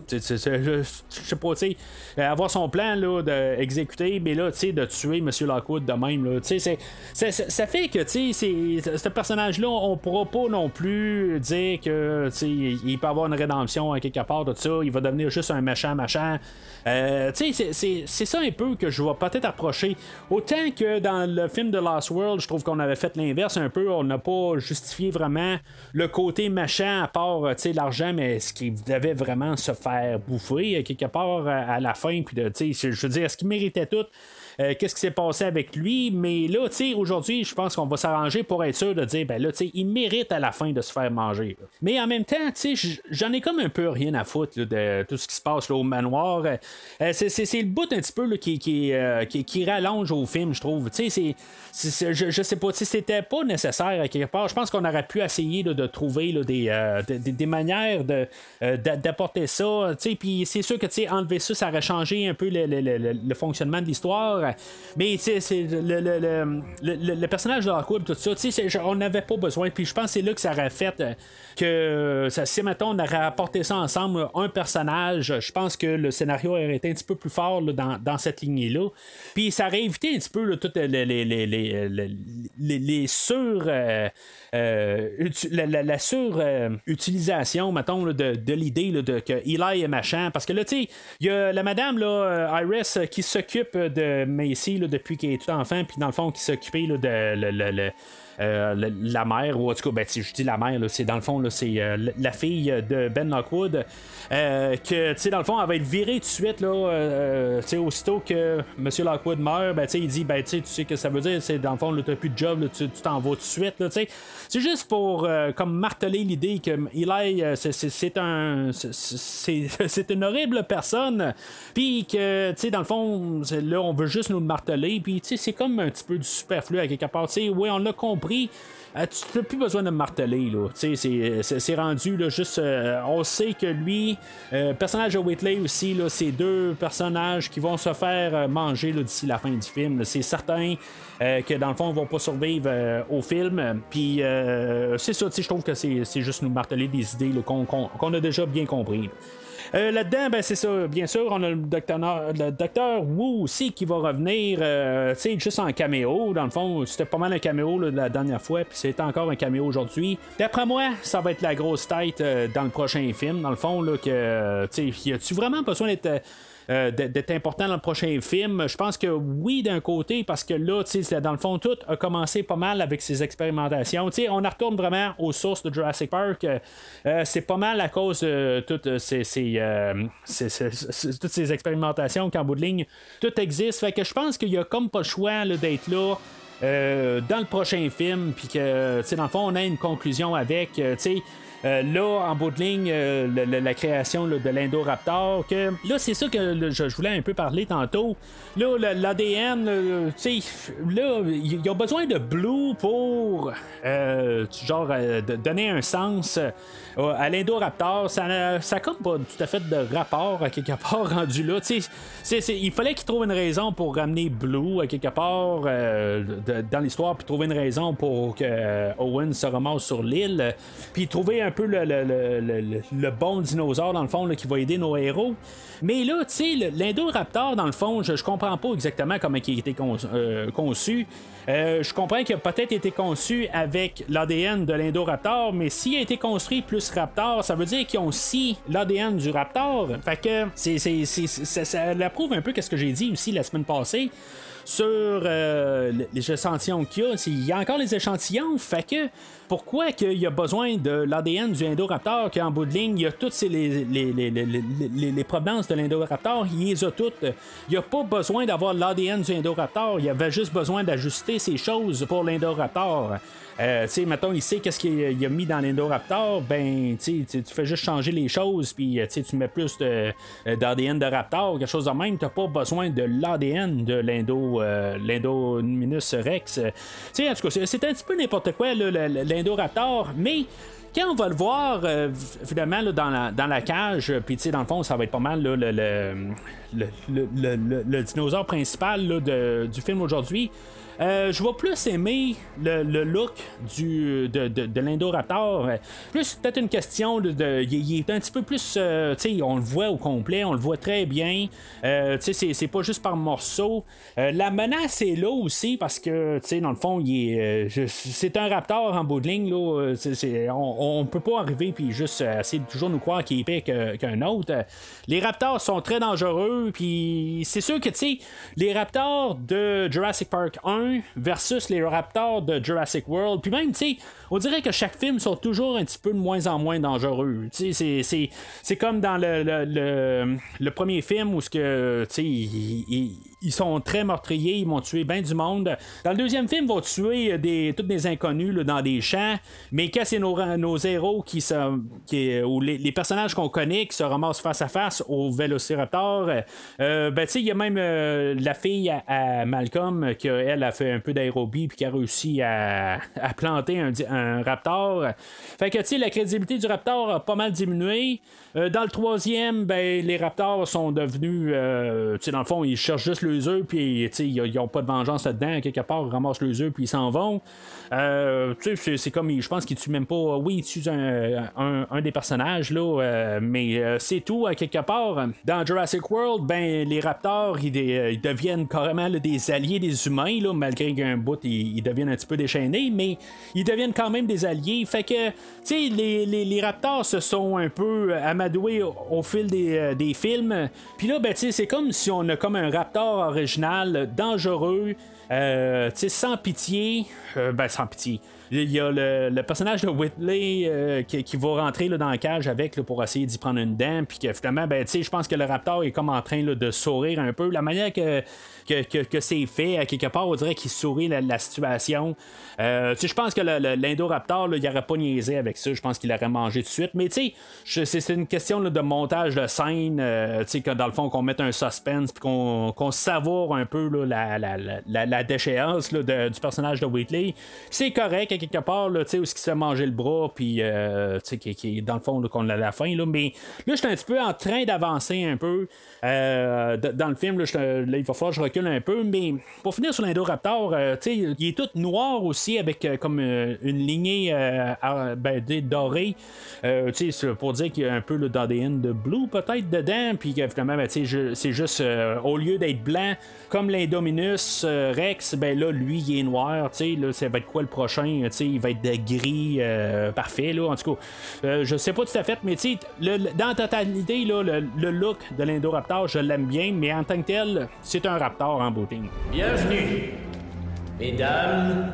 je sais pas, tu sais, avoir son plan là d'exécuter, mais là, tu sais, de tuer M. Lockwood de même, là, tu sais, ça fait que, tu sais, ce personnage-là, on pourra pas non plus dire que, tu sais, il peut avoir une rédemption à quelque part de ça, il va devenir juste un méchant. Tu sais, c'est ça un peu que je vais peut-être approcher. Autant que dans le film de Lost World, je trouve qu'on avait fait l'inverse. controverse un peu. On n'a pas justifié vraiment le côté machin à part l'argent, mais ce qui devait vraiment se faire bouffer quelque part à la fin. Puis je veux dire, est-ce qu'il méritait tout? Qu'est-ce qui s'est passé avec lui? Mais là, aujourd'hui, je pense qu'on va s'arranger pour être sûr de dire, ben là, il mérite à la fin de se faire manger. Là. Mais en même temps, j'en ai comme un peu rien à foutre là, de tout ce qui se passe là, au manoir. C'est le bout un petit peu là, qui rallonge au film, je trouve. Je sais pas, c'était pas nécessaire à quelque part. Je pense qu'on aurait pu essayer là, de trouver là, des manières d'apporter ça. Puis c'est sûr que enlever ça, ça aurait changé un peu le fonctionnement de l'histoire. Mais c'est le personnage de Lockwood, tout ça, on n'avait pas besoin. Puis je pense que c'est là que ça aurait fait que si maintenant on aurait apporté ça ensemble, un personnage, je pense que le scénario aurait été un petit peu plus fort là, dans cette lignée-là. Puis ça aurait évité un petit peu là, toutes les surutilisation, mettons, là, de l'idée là, que Eli est machin. Parce que là, tu sais, il y a la madame là, Iris qui s'occupe de Maisie là, depuis qu'elle est tout enfant, puis dans le fond qui s'occupait là, de la mère, ou en tout cas, ben, je dis la mère, là, c'est dans le fond, là, c'est la fille de Ben Lockwood, que, dans le fond, elle va être virée tout de suite, là, aussitôt que M. Lockwood meurt, ben, il dit, ben, tu sais que ça veut dire, c'est dans le fond, là, t'as plus de job, là, tu t'en vas tout de suite, là, c'est juste pour comme marteler l'idée que Eli, c'est une horrible personne, puis que, dans le fond, là, on veut juste nous le marteler, puis, c'est comme un petit peu du superflu à quelque part, oui, on l'a compris. Tu n'as plus besoin de me marteler. Là. C'est rendu là, juste. On sait que lui, personnage de Wheatley aussi, là, c'est deux personnages qui vont se faire manger là, d'ici la fin du film. Là. C'est certain que dans le fond, ils ne vont pas survivre au film. Puis c'est ça, je trouve que c'est juste nous marteler des idées là, qu'on a déjà bien compris. Là-dedans, ben, c'est ça, bien sûr, on a le docteur Wu aussi qui va revenir, juste en caméo. Dans le fond, c'était pas mal un caméo là, de la dernière fois, puis c'est encore un caméo aujourd'hui. D'après moi, ça va être la grosse tête dans le prochain film. Dans le fond, là, que, y a-tu vraiment besoin d'être important dans le prochain film? Je pense que oui, d'un côté, parce que là, dans le fond, tout a commencé pas mal avec ses expérimentations. On retourne vraiment aux sources de Jurassic Park. C'est pas mal à cause de toutes ces expérimentations qu'en bout de ligne, tout existe. Fait que je pense qu'il y a comme pas le choix là, d'être là. Dans le prochain film, puis que, dans le fond, on a une conclusion avec, là, en bout de ligne, la création là, de l'Indoraptor, que, là, c'est ça que je voulais un peu parler tantôt. Là, l'ADN, là, ils ont besoin de Blue pour, donner un sens à l'Indoraptor. Ça comme pas tout à fait de rapport, à quelque part, rendu là. Il fallait qu'ils trouvent une raison pour ramener Blue, à quelque part, dans l'histoire, puis trouver une raison pour que Owen se ramasse sur l'île, puis trouver un peu le bon dinosaure dans le fond là, qui va aider nos héros. Mais là, tu sais, l'Indoraptor dans le fond, je comprends pas exactement comment il a été conçu. Je comprends qu'il a peut-être été conçu avec l'ADN de l'Indoraptor, mais s'il a été construit plus Raptor, ça veut dire qu'ils ont aussi l'ADN du Raptor. Fait que ça l'approuve un peu qu'est-ce que j'ai dit aussi la semaine passée sur les échantillons qu'il y a. Il y a encore les échantillons, fait que pourquoi qu'il y a besoin de l'ADN du Indoraptor, qu'en bout de ligne, il y a toutes les provenances de l'Indoraptor, il les a toutes. Il n'y a pas besoin d'avoir l'ADN du Indoraptor, il y avait juste besoin d'ajuster ces choses pour l'Indoraptor. Mettons, il sait qu'est-ce qu'il a mis dans l'Indoraptor, ben, tu fais juste changer les choses, puis tu mets plus d'ADN de Raptor, quelque chose de même, tu n'as pas besoin de l'ADN de l'Indominus Rex. En tout cas, c'est un petit peu n'importe quoi, là, l'Indoraptor, mais quand on va le voir finalement là, dans la cage, puis dans le fond, ça va être pas mal là, le dinosaure principal là, du film aujourd'hui. Je vais plus aimer le look de l'Indoraptor. Plus peut-être une question de il est un petit peu plus on le voit au complet, on le voit très bien. C'est pas juste par morceaux. La menace est là aussi parce que dans le fond, il est, c'est un raptor en bout de ligne. Là, on peut pas arriver puis juste essayer de toujours nous croire qu'il est pire qu'un autre. Les raptors sont très dangereux. peu. Puis c'est sûr que, tu sais, les raptors de Jurassic Park 1 versus les raptors de Jurassic World, puis même, tu sais, on dirait que chaque film sont toujours un petit peu de moins en moins dangereux. Tu sais, c'est comme dans le premier film où, tu sais, ils sont très meurtriers, ils vont tuer bien du monde. Dans le deuxième film, ils vont tuer tous des inconnus là, dans des champs, mais quand c'est nos héros ou les personnages qu'on connaît qui se ramassent face à face au Velociraptor, ben tu sais, il y a même la fille à Malcolm qui, elle, a fait un peu d'aérobie puis qui a réussi à planter un raptor. Fait que, tu sais, la crédibilité du raptor a pas mal diminué. Dans le troisième, ben les raptors sont devenus, tu sais, dans le fond, ils cherchent juste les œufs, puis ils n'ont pas de vengeance là-dedans. À quelque part, ils ramassent les œufs, puis ils s'en vont. Tu sais, c'est comme, je pense qu'ils tuent même pas. Oui, ils tuent un des personnages, là, mais c'est tout, à quelque part. Dans Jurassic World, ben les raptors, ils deviennent carrément là, des alliés des humains, là, malgré qu'un bout, ils deviennent un petit peu déchaînés, mais ils deviennent quand même des alliés. Fait que, tu sais, les raptors se sont un peu amadoués au fil des films. Puis là, ben tu sais, c'est comme si on a comme un raptor original, dangereux, sans pitié, sans pitié. Il y a le personnage de Whitley qui va rentrer là, dans la cage avec là, pour essayer d'y prendre une dent, puis que finalement, ben tu sais, je pense que le raptor est comme en train là, de sourire un peu. La manière que c'est fait, à quelque part, on dirait qu'il sourit la situation. Tu sais, je pense que l'Indoraptor, il n'aurait pas niaisé avec ça. Je pense qu'il l'aurait mangé tout de suite. Mais tu sais, c'est une question là, de montage de scène, tu sais, que dans le fond, qu'on mette un suspense, puis qu'on savoure un peu là, la déchéance là, du personnage de Whitley. C'est correct, quelque part, là, où il se mangé le bras, puis qui dans le fond, qu'on a la fin. Là, mais là, je suis un petit peu en train d'avancer un peu. Dans le film, là, il va falloir que je recule un peu. Mais pour finir sur l'Indoraptor, il est tout noir aussi, avec comme une lignée dorée. Pour dire qu'il y a un peu d'ADN de Blue, peut-être, dedans. Puis finalement, ben, c'est juste, au lieu d'être blanc, comme l'Indominus Rex, ben là, lui, il est noir. Là, ça va être quoi le prochain? Il va être de gris parfait, là, en tout cas. Je sais pas tout à fait, mais dans la totalité, là, le look de l'Indoraptor, je l'aime bien, mais en tant que tel, c'est un raptor en beauté. Bienvenue, mesdames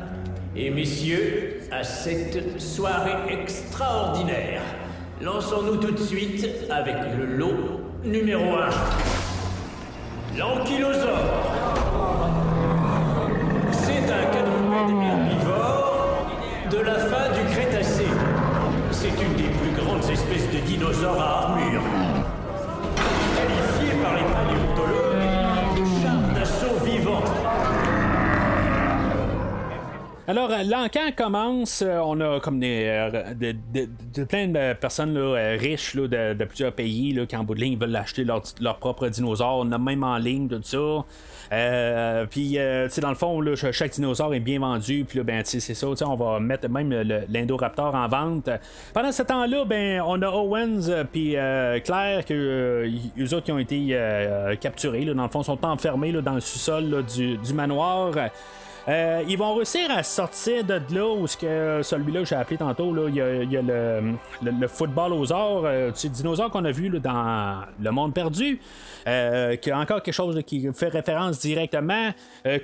et messieurs, à cette soirée extraordinaire. Lançons-nous tout de suite avec le lot numéro 1. L'ankylosaure. C'est un quadrupède herbivore de la fin du Crétacé. C'est une des plus grandes espèces de dinosaures à armure. Qualifiée par les paléontologues de char d'assaut vivant. Alors, l'encan commence. On a comme de plein de personnes là, riches là, de plusieurs pays là, qui, en bout de ligne, veulent acheter leur propre dinosaure. On a même en ligne tout ça. Puis, tu sais, dans le fond, là, chaque dinosaure est bien vendu. Puis là, ben, tu sais, c'est ça, tu sais, on va mettre même l'Indoraptor en vente. Pendant ce temps-là, ben, on a Owens puis Claire, eux autres qui ont été capturés. Là, dans le fond, sont enfermés là, dans le sous-sol là, du manoir. Ils vont réussir à sortir de là où celui-là que j'ai appelé tantôt, là, il y a le footballosaure, c'est le dinosaure qu'on a vu là, dans Le Monde Perdu, qui a encore quelque chose là, qui fait référence directement,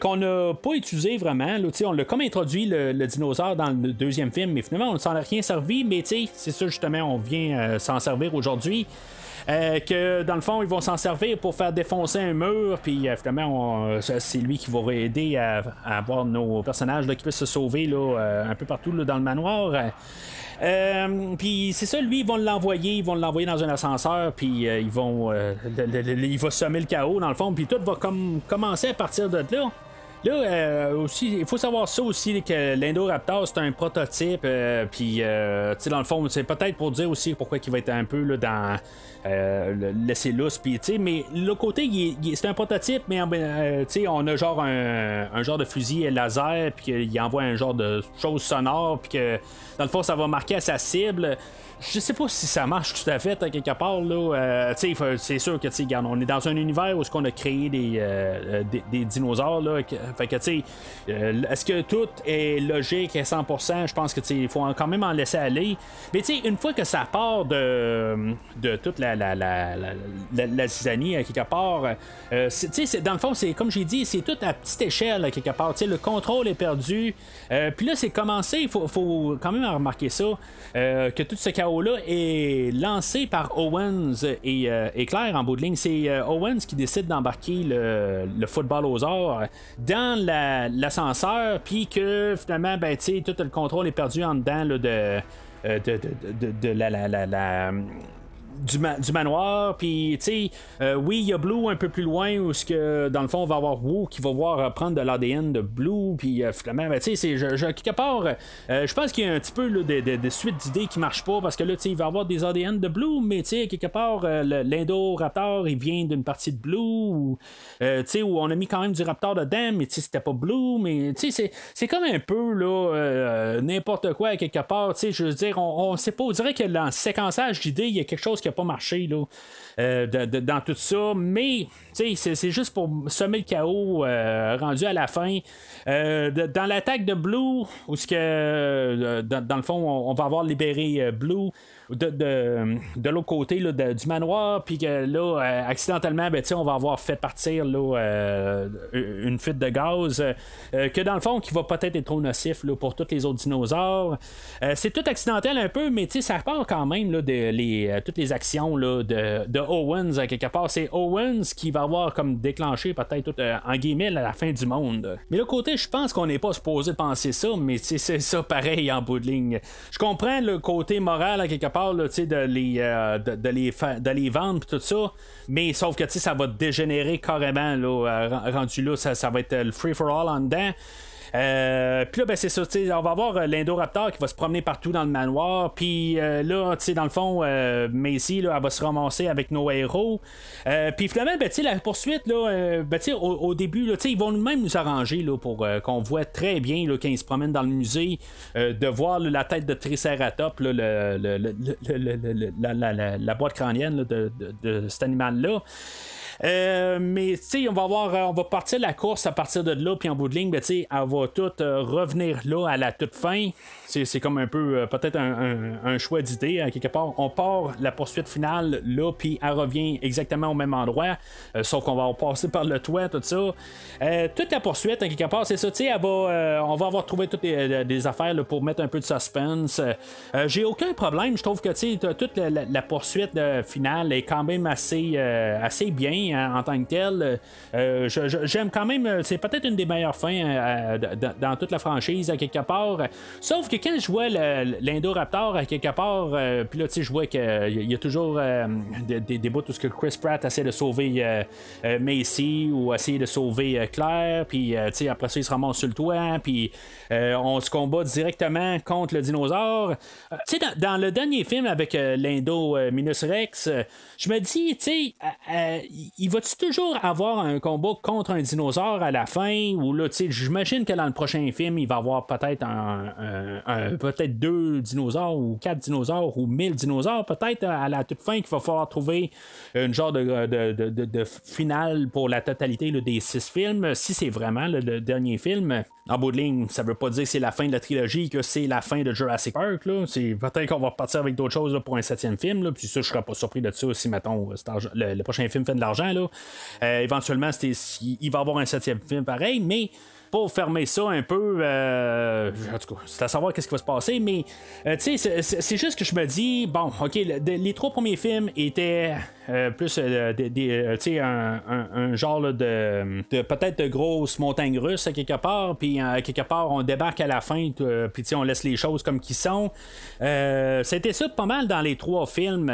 qu'on n'a pas utilisé vraiment. Là, on l'a comme introduit le dinosaure dans le deuxième film, mais finalement on ne s'en a rien servi, mais c'est ça justement, on vient s'en servir aujourd'hui. Que dans le fond, ils vont s'en servir pour faire défoncer un mur, puis finalement, c'est lui qui va aider à avoir nos personnages là, qui puissent se sauver là, un peu partout là, dans le manoir. Puis c'est ça, lui, ils vont l'envoyer dans un ascenseur, puis il va semer le chaos dans le fond, puis tout va commencer à partir de là. Là, aussi, il faut savoir ça aussi, que l'Indoraptor, c'est un prototype, puis, tu sais, dans le fond, c'est peut-être pour dire aussi pourquoi il va être un peu là, dans laisser lousse, puis, tu sais, mais l'autre côté, c'est un prototype, mais, tu sais, on a genre un genre de fusil laser, puis qu'il envoie un genre de chose sonore, puis que, dans le fond, ça va marquer à sa cible. Je sais pas si ça marche tout à fait, à quelque part, là. C'est sûr que, on est dans un univers où on a créé des dinosaures, là, Fait que, tu sais, est-ce que tout est logique à 100%? Je pense que, tu sais, il faut quand même en laisser aller. Mais, tu sais, une fois que ça part de toute la zizanie, à quelque part, tu sais, dans le fond, c'est comme j'ai dit, c'est tout à petite échelle, à quelque part. Tu sais, le contrôle est perdu. Puis là, c'est commencé, il faut quand même remarquer ça, que tout ce chaos-là est lancé par Owens et Claire, en bout de ligne. C'est Owens qui décide d'embarquer le football aux arts dans l'ascenseur, puis que finalement, ben, tu sais, tout le contrôle est perdu en dedans là, du manoir. Puis, tu sais, oui, il y a Blue un peu plus loin où, que, dans le fond, on va avoir Wu qui va voir prendre de l'ADN de Blue. Puis, finalement, ben, tu sais, quelque part, je pense qu'il y a un petit peu là, de suite d'idées qui marchent pas, parce que là, tu sais, il va avoir des ADN de Blue, mais, tu sais, quelque part, l'Indoraptor, il vient d'une partie de Blue, où, tu sais, où on a mis quand même du raptor dedans, mais, tu sais, c'était pas Blue, mais, tu sais, c'est comme un peu, là, n'importe quoi, quelque part, tu sais, je veux dire, on sait pas, on dirait que dans le séquençage d'idées, il y a quelque chose qui n'a pas marché là, dans tout ça, mais c'est juste pour semer le chaos rendu à la fin. Dans l'attaque de Blue, où que, dans le fond, on va avoir libéré Blue de l'autre côté là, du manoir, puis que là, accidentellement, ben, on va avoir fait partir là, une fuite de gaz, que dans le fond, qui va peut-être être trop nocif là, pour tous les autres dinosaures. C'est tout accidentel un peu, mais ça part quand même là, toutes les actions là, de Owens, à quelque part. C'est Owens qui va avoir comme déclenché peut-être tout, en guillemets, la fin du monde. Mais le côté, je pense qu'on n'est pas supposé penser ça, mais c'est ça pareil en bout de ligne. Je comprends le côté moral, à quelque part, de les vendre et tout ça, mais sauf que ça va dégénérer carrément là, rendu là, ça va être le free-for-all en dedans. Puis là, ben, c'est ça, on va avoir l'Indoraptor qui va se promener partout dans le manoir. Puis là, dans le fond, Maisie, là, elle va se ramasser avec nos héros. Puis finalement, ben, la poursuite, là, ben, au début, là, ils vont même nous arranger là, pour qu'on voit très bien là, quand ils se promènent dans le musée, de voir là, la tête de Triceratops, là, la boîte crânienne là, de cet animal-là. Mais tu sais, on va partir la course à partir de là, puis en bout de ligne, ben, tu sais, elle va tout revenir là à la toute fin. C'est comme un peu peut-être un choix d'idée, hein, quelque part. On part la poursuite finale là, puis elle revient exactement au même endroit, sauf qu'on va passer par le toit, tout ça. Toute la poursuite, hein, quelque part, c'est ça, tu sais, on va avoir trouvé toutes des affaires là, pour mettre un peu de suspense. J'ai aucun problème, je trouve que tu sais, toute la poursuite finale est quand même assez bien. En tant que tel, j'aime quand même, c'est peut-être une des meilleures fins dans toute la franchise à quelque part, sauf que quand je vois l'Indoraptor à quelque part, puis là tu sais, je vois qu'il y a toujours des bouts où Chris Pratt essaie de sauver Maisie ou essaie de sauver Claire, puis tu sais, après ça il se ramasse sur le toit, puis on se combat directement contre le dinosaure. Tu sais, dans le dernier film avec l'Indominus Rex, je me dis, tu sais, il va-tu toujours avoir un combat contre un dinosaure à la fin? Ou là, tu sais, j'imagine que dans le prochain film, il va y avoir peut-être peut-être 2 dinosaures ou 4 dinosaures ou 1000 dinosaures, peut-être à la toute fin, qu'il va falloir trouver une genre de finale pour la totalité là, des 6 films, si c'est vraiment là, le dernier film. En bout de ligne, ça veut pas dire que c'est la fin de la trilogie, que c'est la fin de Jurassic Park. C'est peut-être qu'on va repartir avec d'autres choses là, pour un 7e film. Là. Puis ça, je serais pas surpris de ça si, mettons, le prochain film fait de l'argent. Éventuellement, il va y avoir un 7e film pareil, mais pour fermer ça un peu, en tout cas, c'est à savoir qu'est-ce qui va se passer, mais tu sais, c'est juste que je me dis, bon, ok, les 3 premiers films étaient plus un genre là, peut-être de grosses montagnes russes à quelque part, puis à quelque part on débarque à la fin, puis tu sais, on laisse les choses comme qu'ils sont. C'était ça pas mal dans les 3 films.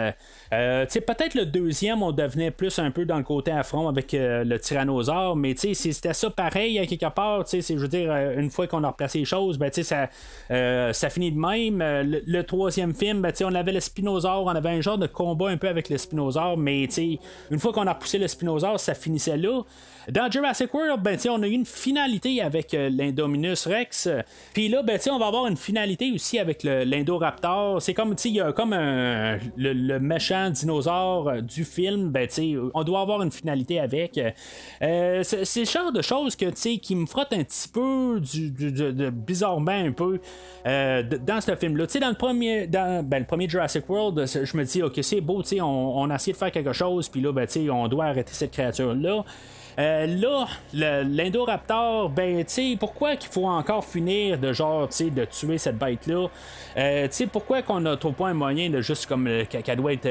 Tu sais, peut-être le 2e, on devenait plus un peu dans le côté affront avec le tyrannosaure, mais tu sais, c'était ça pareil à quelque part. tu sais, je veux dire, une fois qu'on a replacé les choses, ben, tu sais, ça finit de même. Le troisième film, ben, tu sais, on avait le Spinosaure, on avait un genre de combat un peu avec le Spinosaure, mais tu sais, une fois qu'on a repoussé le Spinosaure, ça finissait là. Dans Jurassic World, ben, tu sais, on a eu une finalité avec l'Indominus Rex, puis là, ben, tu sais, on va avoir une finalité aussi avec l'Indoraptor. C'est comme, tu sais, il y a comme le méchant dinosaure du film, ben, tu sais, on doit avoir une finalité avec. C'est le genre de choses que, tu sais, qui me frotte un petit peu bizarrement un peu dans ce film là. Tu sais, dans le premier Jurassic World, je me dis, ok, c'est beau, tu sais, on a essayé de faire quelque chose, puis là, ben, tu sais, on doit arrêter cette créature là. L'Indoraptor, ben, tu sais, pourquoi qu'il faut encore finir de genre, tu sais, de tuer cette bête-là? Tu sais, pourquoi qu'on n'a trop pas un moyen de juste comme qu'elle doit être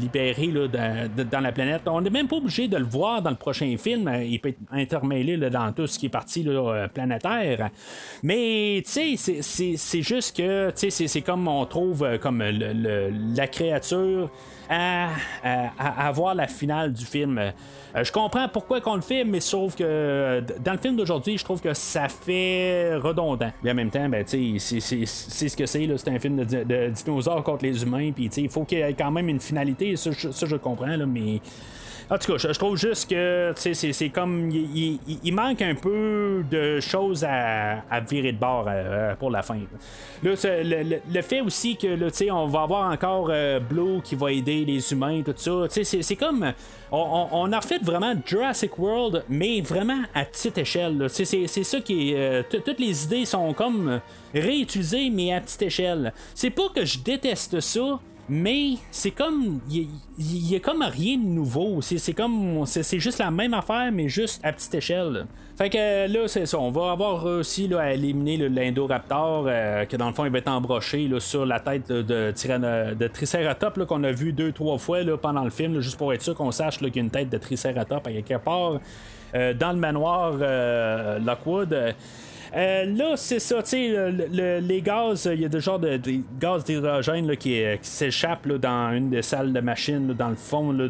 libérée là, dans la planète? On n'est même pas obligé de le voir dans le prochain film. Il peut être intermêlé là, dans tout ce qui est parti là, planétaire. Mais, tu sais, c'est juste que, tu sais, c'est comme on trouve comme la créature à voir la finale du film. Je comprends pourquoi qu'on le fait, mais sauf que dans le film d'aujourd'hui, je trouve que ça fait redondant. Mais en même temps, ben, tu sais, c'est ce que c'est. C'est un film de dinosaures contre les humains. Puis, tu sais, il faut qu'il y ait quand même une finalité. Ça je comprends, là, mais... En tout cas, je trouve juste que, tu sais, c'est comme... Il manque un peu de choses à virer de bord pour la fin. Là, le fait aussi que, tu sais, on va avoir encore Blue qui va aider les humains, tout ça. Tu sais, c'est comme... On a refait vraiment Jurassic World, mais vraiment à petite échelle. C'est ça qui est... toutes les idées sont comme réutilisées, mais à petite échelle. C'est pas que je déteste ça, mais c'est comme... Il n'y a comme rien de nouveau. C'est juste la même affaire, mais juste à petite échelle. Fait que là, c'est ça. On va avoir réussi là, à éliminer l'Indoraptor, que dans le fond, il va être embroché là, sur la tête là, de Triceratops qu'on a vu 2-3 fois là, pendant le film, là, juste pour être sûr qu'on sache qu'il y a une tête de Triceratops à quelque part dans le manoir Lockwood. Là, c'est ça, tu sais, les gaz, il y a des genres de gaz d'hydrogène qui s'échappent dans une des salles de machines, là, dans le fond là,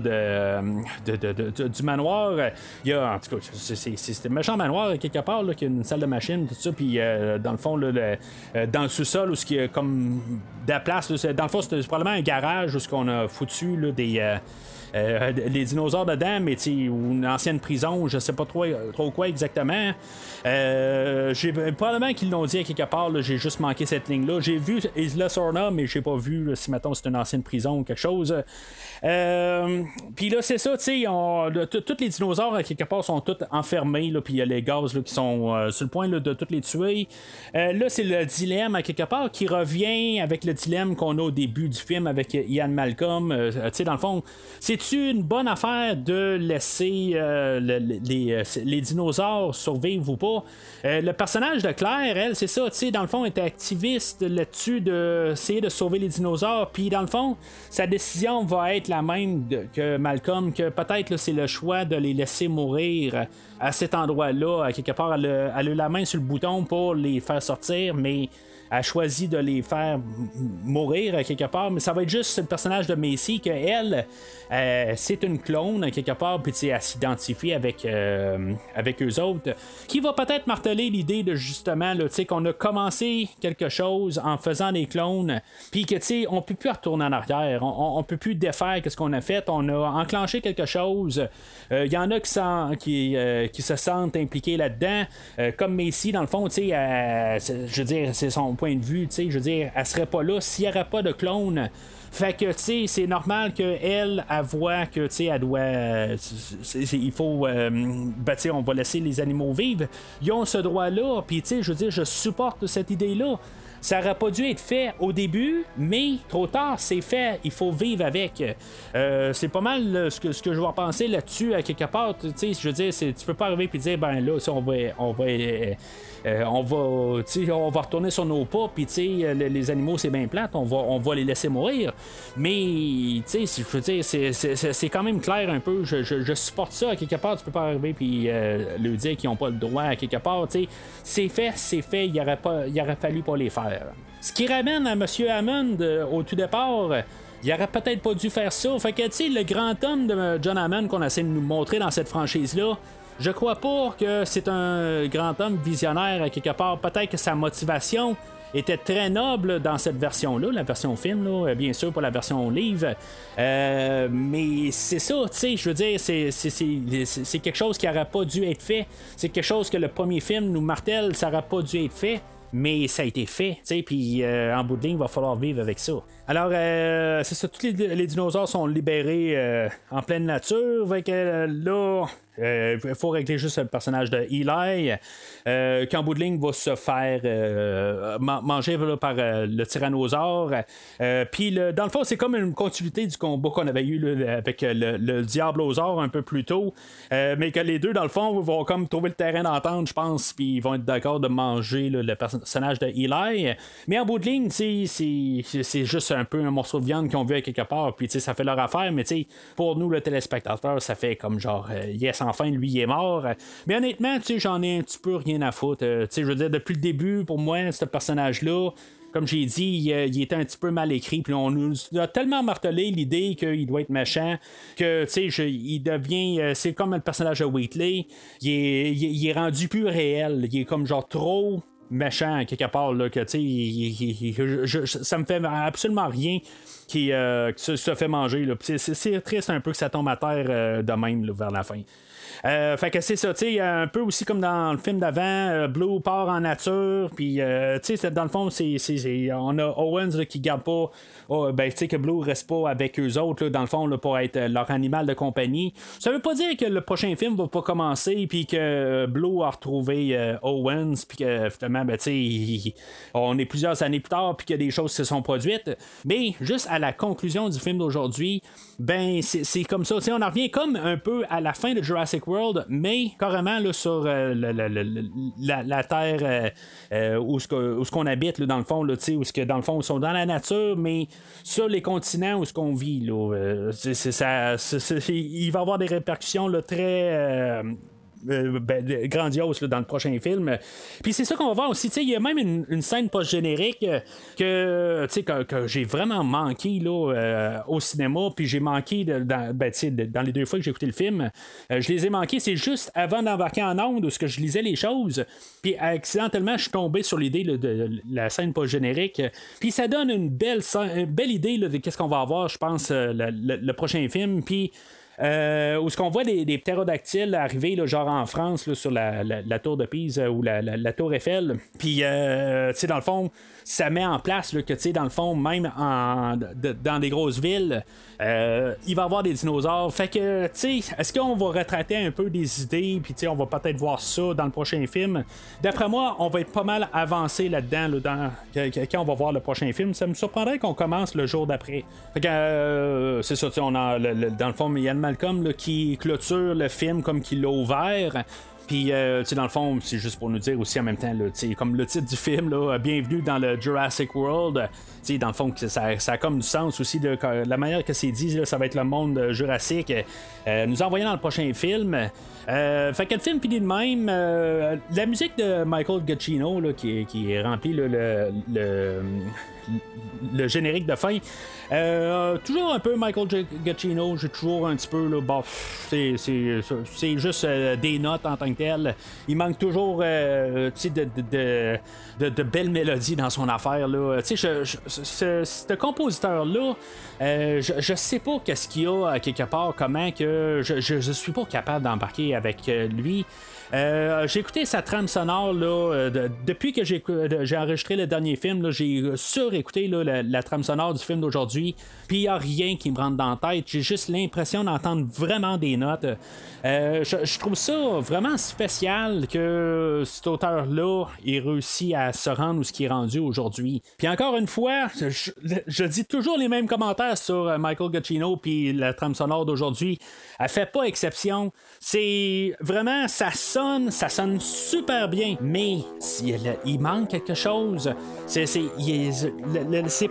du manoir. Il y a, en tout cas, c'est un méchant manoir, quelque part, là, qui a une salle de machines, tout ça, puis dans le fond, là, dans le sous-sol, où ce qui est comme de la place, là, dans le fond, c'est probablement un garage où ce qu'on a foutu là, des... les dinosaures dedans, mais ou une ancienne prison, je sais pas trop quoi exactement. J'ai probablement qu'ils l'ont dit à quelque part, j'ai juste manqué cette ligne-là. J'ai vu Isla Sorna, mais j'ai pas vu là, si mettons c'est une ancienne prison ou quelque chose. Puis là, c'est ça, tu sais, tous les dinosaures à quelque part sont tous enfermés, puis il y a les gaz là, qui sont sur le point là, de tous les tuer. Là, c'est le dilemme à quelque part qui revient avec le dilemme qu'on a au début du film avec Ian Malcolm. Tu sais, dans le fond, c'est-tu une bonne affaire de laisser les dinosaures survivre ou pas? Le personnage de Claire, elle, c'est ça, tu sais, dans le fond, elle était activiste là-dessus d'essayer de sauver les dinosaures, puis dans le fond, sa décision va être la même que Malcolm, que peut-être c'est le choix de les laisser mourir à cet endroit-là, à quelque part, elle a eu la main sur le bouton pour les faire sortir, mais... a choisi de les faire mourir quelque part, mais ça va être juste le personnage de Maisie, que elle c'est une clone quelque part, puis elle s'identifie avec eux autres, qui va peut-être marteler l'idée de justement qu'on a commencé quelque chose en faisant des clones, puis que on peut plus retourner en arrière, on peut plus défaire ce qu'on a fait, on a enclenché quelque chose. Y en a qui se sentent impliqués là-dedans, comme Maisie dans le fond, je veux dire, c'est son point de vue, tu sais, je veux dire, elle serait pas là s'il n'y aurait pas de clone. Fait que, tu sais, c'est normal qu'elle voit que, tu sais, elle doit... il faut... tu sais, on va laisser les animaux vivre. Ils ont ce droit-là, puis, tu sais, je veux dire, je supporte cette idée-là. Ça n'aurait pas dû être fait au début, mais trop tard, c'est fait. Il faut vivre avec. C'est pas mal là, ce que je vais penser là-dessus, à quelque part. Tu sais, je veux dire, tu peux pas arriver et dire, ben là, on va retourner sur nos pas, puis tu sais, les animaux, c'est bien plate, on va les laisser mourir. Mais, tu sais, je veux dire, c'est quand même clair un peu. Je supporte ça, à quelque part. Tu peux pas arriver et leur dire qu'ils n'ont pas le droit, à quelque part. Tu sais, c'est fait. Il aurait fallu pas les faire. Ce qui ramène à M. Hammond au tout départ, il aurait peut-être pas dû faire ça. Fait que, tu sais, le grand homme de John Hammond qu'on essaie de nous montrer dans cette franchise-là, Je crois pas que c'est un grand homme visionnaire à quelque part. Peut-être que sa motivation était très noble dans cette version-là, la version film, là, bien sûr, pas la version livre. Mais c'est ça, tu sais, je veux dire, c'est quelque chose qui n'aurait pas dû être fait. C'est quelque chose que le premier film nous martèle, ça n'aurait pas dû être fait. Mais ça a été fait, tu sais, puis en bout de ligne, il va falloir vivre avec ça. Alors, c'est ça, tous les dinosaures sont libérés en pleine nature, fait que là, il faut régler juste le personnage de Eli, qui en bout de ligne va se faire manger là, par le tyrannosaure. Puis, dans le fond, c'est comme une continuité du combat qu'on avait eu là, avec le diablosaure un peu plus tôt, mais que les deux, dans le fond, vont comme trouver le terrain d'entente, je pense, puis ils vont être d'accord de manger là, le personnage de Eli. Mais en bout de ligne, c'est juste un peu un morceau de viande qu'on veut à quelque part, puis ça fait leur affaire, mais pour nous, le téléspectateur, ça fait comme genre, yes, enfin, lui, il est mort. Mais honnêtement, j'en ai un petit peu rien à foutre. Je veux dire, depuis le début, pour moi, ce personnage-là, comme j'ai dit, il était un petit peu mal écrit. Puis on nous a tellement martelé l'idée qu'il doit être méchant que, tu sais, il devient... c'est comme le personnage de Wheatley. Il est rendu plus réel. Il est comme genre trop... méchant quelque part là, que ça me fait absolument rien qui se fait manger là. C'est triste un peu que ça tombe à terre de même là, vers la fin. Fait que c'est ça, tu sais, un peu aussi comme dans le film d'avant, Blue part en nature, puis tu sais, dans le fond, on a Owens là, qui garde pas, tu sais, que Blue reste pas avec eux autres, là, dans le fond, là, pour être leur animal de compagnie. Ça veut pas dire que le prochain film va pas commencer, puis que Blue a retrouvé Owens, puis que finalement, ben, tu sais, on est plusieurs années plus tard, puis que des choses se sont produites. Mais juste à la conclusion du film d'aujourd'hui, ben, c'est comme ça, tu sais, on en revient comme un peu à la fin de Jurassic World, mais carrément là, sur la terre où ce qu'on habite là, dans le fond là, où ce que dans le fond ils sont dans la nature, mais sur les continents où ce qu'on vit là, il va y avoir des répercussions là, très grandiose là, dans le prochain film. Puis c'est ça qu'on va voir aussi, il y a même une scène post-générique que j'ai vraiment manqué là, au cinéma, puis j'ai manqué dans les deux fois que j'ai écouté le film, je les ai manqués. C'est juste avant d'embarquer en onde où je lisais les choses, puis accidentellement je suis tombé sur l'idée là, de la scène post-générique, puis ça donne une belle idée là, de qu'est-ce qu'on va avoir, je pense, le prochain film. Puis où est-ce qu'on voit des ptérodactyles arriver là, genre en France là, sur la tour de Pise ou la tour Eiffel. Puis tu sais, dans le fond, ça met en place là, que tu sais, dans le fond, même dans des grosses villes, il va y avoir des dinosaures. Fait que tu sais, est-ce qu'on va retraiter un peu des idées, puis tu sais, on va peut-être voir ça dans le prochain film. D'après moi, on va être pas mal avancé là-dedans là, quand on va voir le prochain film. Ça me surprendrait qu'on commence le jour d'après. Fait que c'est ça, tu sais, on a dans le fond, il y a Malcolm là, qui clôture le film comme qu'il l'a ouvert. Puis, tu sais, dans le fond, c'est juste pour nous dire aussi en même temps, là, tu sais, comme le titre du film, là, bienvenue dans le Jurassic World. Tu sais, dans le fond, ça a comme du sens aussi de la manière que c'est dit, là, ça va être le monde jurassique. Nous envoyons dans le prochain film. Fait que le film finit de même. La musique de Michael Giacchino, là, qui remplit le générique de fin. Toujours un peu Michael Giacchino, j'ai toujours un petit peu là, bon, c'est juste des notes en tant que telles. Il manque toujours de belles mélodies dans son affaire là. Ce compositeur là, je sais pas qu'est-ce qu'il y a à quelque part, comment que je suis pas capable d'embarquer avec lui. J'ai écouté sa trame sonore là, depuis que j'ai enregistré le dernier film là, j'ai surécouté là, la trame sonore du film d'aujourd'hui, puis il n'y a rien qui me rentre dans la tête. J'ai juste l'impression d'entendre vraiment des notes. Je trouve ça vraiment spécial que cet auteur-là ait réussi à se rendre où ce qui est rendu aujourd'hui. Puis encore une fois, je dis toujours les mêmes commentaires sur Michael Giacchino, puis la trame sonore d'aujourd'hui, elle fait pas exception. C'est vraiment, ça sonne super bien, mais il manque quelque chose. C'est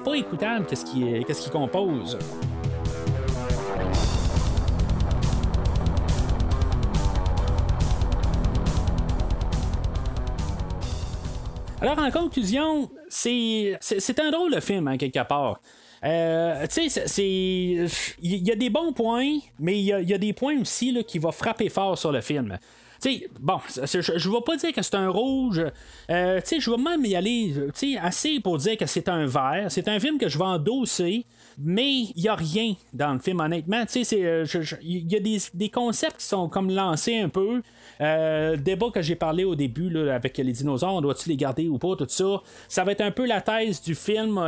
pas écoutable qu'est-ce qu'il compose. Alors, en conclusion, c'est un drôle de film, hein, quelque part. Tu sais, il y a des bons points, mais il y a des points aussi là, qui vont frapper fort sur le film. T'sais, bon, je ne vais pas dire que c'est un rouge. Je vais même y aller assez pour dire que c'est un vert. C'est un film que je vais endosser, mais il n'y a rien dans le film, honnêtement. Il y a des concepts qui sont comme lancés un peu. Le débat que j'ai parlé au début là, avec les dinosaures, on doit-tu les garder ou pas, tout ça. Ça va être un peu la thèse du film,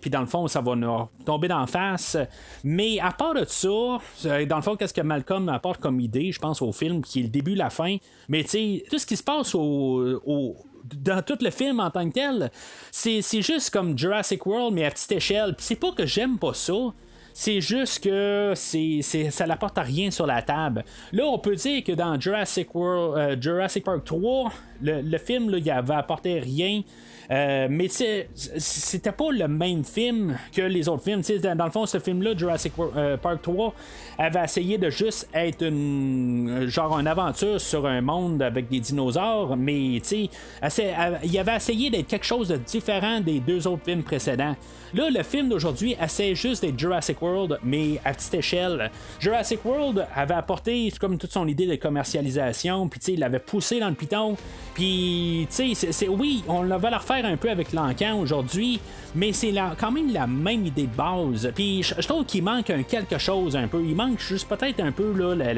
puis dans le fond, ça va nous tomber d'en face. Mais à part de ça, dans le fond, qu'est-ce que Malcolm apporte comme idée, je pense, au film, qui est le début, la fin. Mais tu sais, tout ce qui se passe dans tout le film en tant que tel, c'est juste comme Jurassic World, mais à petite échelle. Puis c'est pas que j'aime pas ça. C'est juste que ça n'apporte rien sur la table. Là, on peut dire que dans Jurassic Park 3, le film, là, il avait apporté rien. Mais c'était pas le même film que les autres films. Dans le fond, ce film-là, Jurassic Park 3, avait essayé de juste être une aventure sur un monde avec des dinosaures. Mais il avait essayé d'être quelque chose de différent des deux autres films précédents. Là, le film d'aujourd'hui essaie juste d'être Jurassic World, mais à petite échelle. Jurassic World avait apporté comme toute son idée de commercialisation, puis il l'avait poussé dans le piton. Puis, oui, on va la refaire un peu avec l'encan aujourd'hui, mais c'est quand même la même idée de base. Puis, je trouve qu'il manque quelque chose un peu. Il manque juste peut-être un peu là,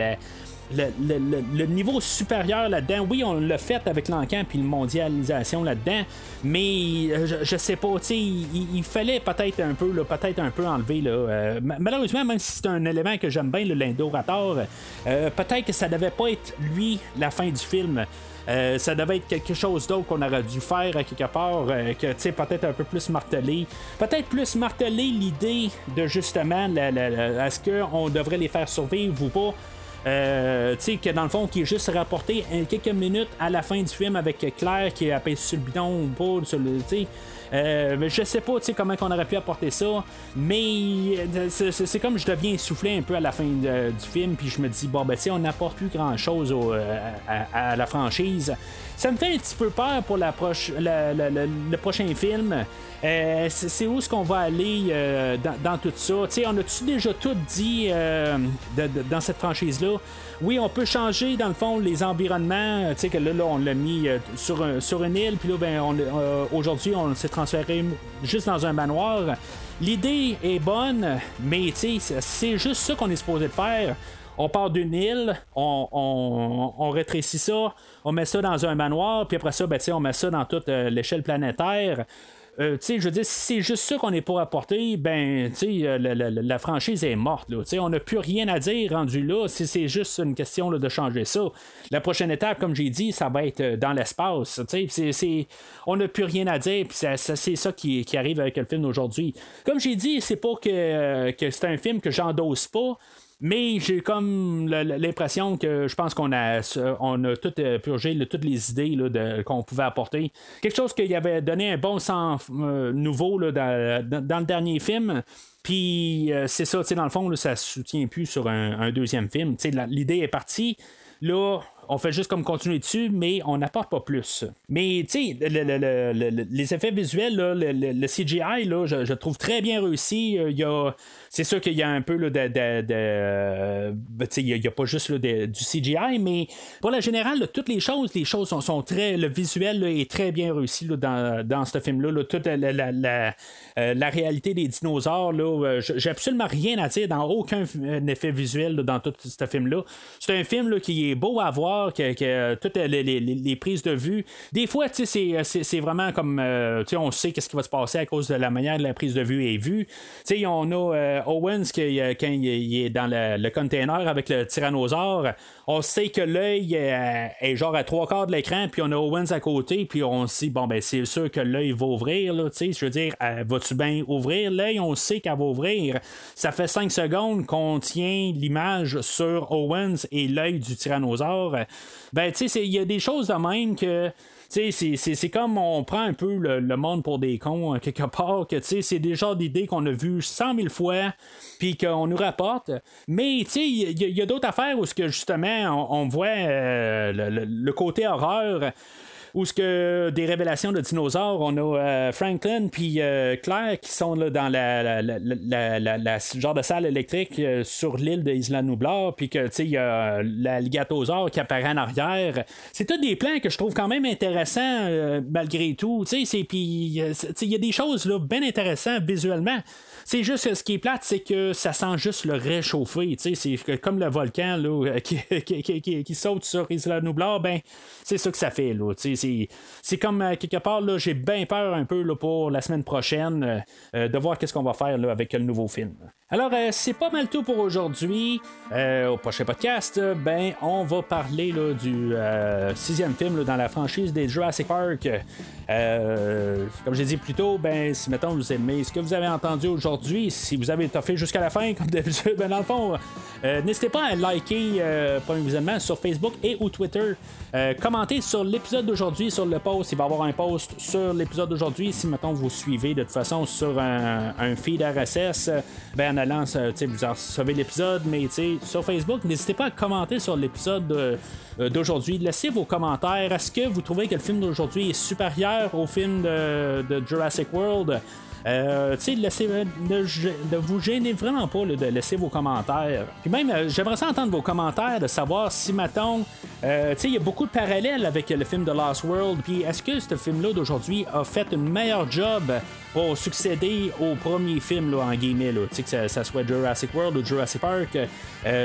le niveau supérieur là-dedans. Oui, on l'a fait avec l'encan puis le mondialisation là-dedans, mais je sais pas, tu sais, il fallait peut-être un peu enlever là, malheureusement, même si c'est un élément que j'aime bien, l'Indoraptor, peut-être que ça devait pas être lui la fin du film. Ça devait être quelque chose d'autre qu'on aurait dû faire à quelque part, peut-être un peu plus martelé. Peut-être plus martelé l'idée de justement est-ce qu'on devrait les faire survivre ou pas. Que dans le fond, qui est juste rapporté quelques minutes à la fin du film avec Claire qui appelle sur le bidon ou pas, je sais pas comment on aurait pu apporter ça, mais c'est comme je deviens essoufflé un peu à la fin du film, puis je me dis bon ben on n'apporte plus grand chose à la franchise. Ça me fait un petit peu peur pour le prochain film. C'est où est-ce qu'on va aller dans tout ça? On a-tu déjà tout dit dans cette franchise-là? Oui, on peut changer, dans le fond, les environnements. Tu sais que là, on l'a mis sur une île, puis là, aujourd'hui, on s'est transféré juste dans un manoir. L'idée est bonne, mais c'est juste ça qu'on est supposé de faire. On part d'une île, on rétrécit ça, on met ça dans un manoir, puis après ça, on met ça dans toute l'échelle planétaire. Je veux dire, si c'est juste ça qu'on est pour apporter, la franchise est morte. Là, on n'a plus rien à dire rendu là, si c'est juste une question là, de changer ça. La prochaine étape, comme j'ai dit, ça va être dans l'espace. On n'a plus rien à dire, puis c'est ça qui arrive avec le film d'aujourd'hui. Comme j'ai dit, c'est pas que c'est un film que j'endosse pas. Mais j'ai comme l'impression que je pense qu'on a tout purgé toutes les idées là, qu'on pouvait apporter. Quelque chose qu'il avait donné un bon sens nouveau là, dans le dernier film. Puis c'est ça, dans le fond, là, ça ne se soutient plus sur un deuxième film. L'idée est partie. Là, on fait juste comme continuer dessus, mais on n'apporte pas plus. Mais tu sais, les effets visuels, là, le CGI, là, je trouve très bien réussi. C'est sûr qu'il y a un peu là, il n'y a pas juste là, du CGI, mais pour la générale, là, toutes les choses sont très. Le visuel là, est très bien réussi là, dans ce film-là. Là, toute la réalité des dinosaures, là, j'ai absolument rien à dire dans aucun effet visuel là, dans tout ce film-là. C'est un film là, qui est beau à voir, que toutes les prises de vue. Des fois, c'est vraiment comme on sait qu'est-ce qui va se passer à cause de la manière de la prise de vue est vue. T'sais, on a Owens quand il est dans le container avec le tyrannosaure, on sait que l'œil est genre à 3/4 de l'écran, puis on a Owens à côté, puis on se dit bon ben c'est sûr que l'œil va ouvrir. Je veux dire, vas-tu bien ouvrir? L'œil, on sait qu'elle va ouvrir. Ça fait 5 secondes qu'on tient l'image sur Owens et l'œil du tyrannosaure. Ben, tu sais, il y a des choses de même que c'est comme on prend un peu le monde pour des cons, quelque part, que c'est des genres d'idées qu'on a vues 100 000 fois, puis qu'on nous rapporte. Mais il y a d'autres affaires où, justement, on voit le côté horreur. où ce que des révélations de dinosaures, on a Franklin puis Claire qui sont là, dans la genre de salle électrique sur l'île de Isla Nublar, puis que tu sais il y a l'alligatosaure qui apparaît en arrière. C'est tous des plans que je trouve quand même intéressants malgré tout, tu sais, puis il y a des choses là bien intéressantes visuellement. C'est juste ce qui est plate, c'est que ça sent juste le réchauffer. C'est comme le volcan là, qui saute sur Isla Nublar, ben, c'est ça que ça fait. Là, c'est comme quelque part, là, j'ai bien peur un peu là, pour la semaine prochaine de voir qu'est-ce qu'on va faire là, avec le nouveau film. Alors, c'est pas mal tout pour aujourd'hui. Au prochain podcast, ben, on va parler là, du sixième film là, dans la franchise des Jurassic Park. Comme j'ai dit plus tôt, ben, si mettons vous aimez ce que vous avez entendu aujourd'hui, si vous avez toffé jusqu'à la fin, comme d'habitude, ben dans le fond, n'hésitez pas à liker provisoirement sur Facebook et ou Twitter. Commentez sur l'épisode d'aujourd'hui, sur le post. Il va y avoir un post sur l'épisode d'aujourd'hui. Si, mettons, vous suivez de toute façon sur un feed RSS, ben en allant, vous en recevez l'épisode, mais sur Facebook, n'hésitez pas à commenter sur l'épisode d'aujourd'hui. Laissez vos commentaires. Est-ce que vous trouvez que le film d'aujourd'hui est supérieur au film de Jurassic World? Ne vous gênez vraiment pas là, de laisser vos commentaires. Puis même, j'aimerais ça entendre vos commentaires, de savoir si, mettons, il y a beaucoup de parallèles avec le film de Lost World. Puis est-ce que ce film-là d'aujourd'hui a fait une meilleure job pour succéder au premier film, là, en guillemets, là, que ça soit Jurassic World ou Jurassic Park?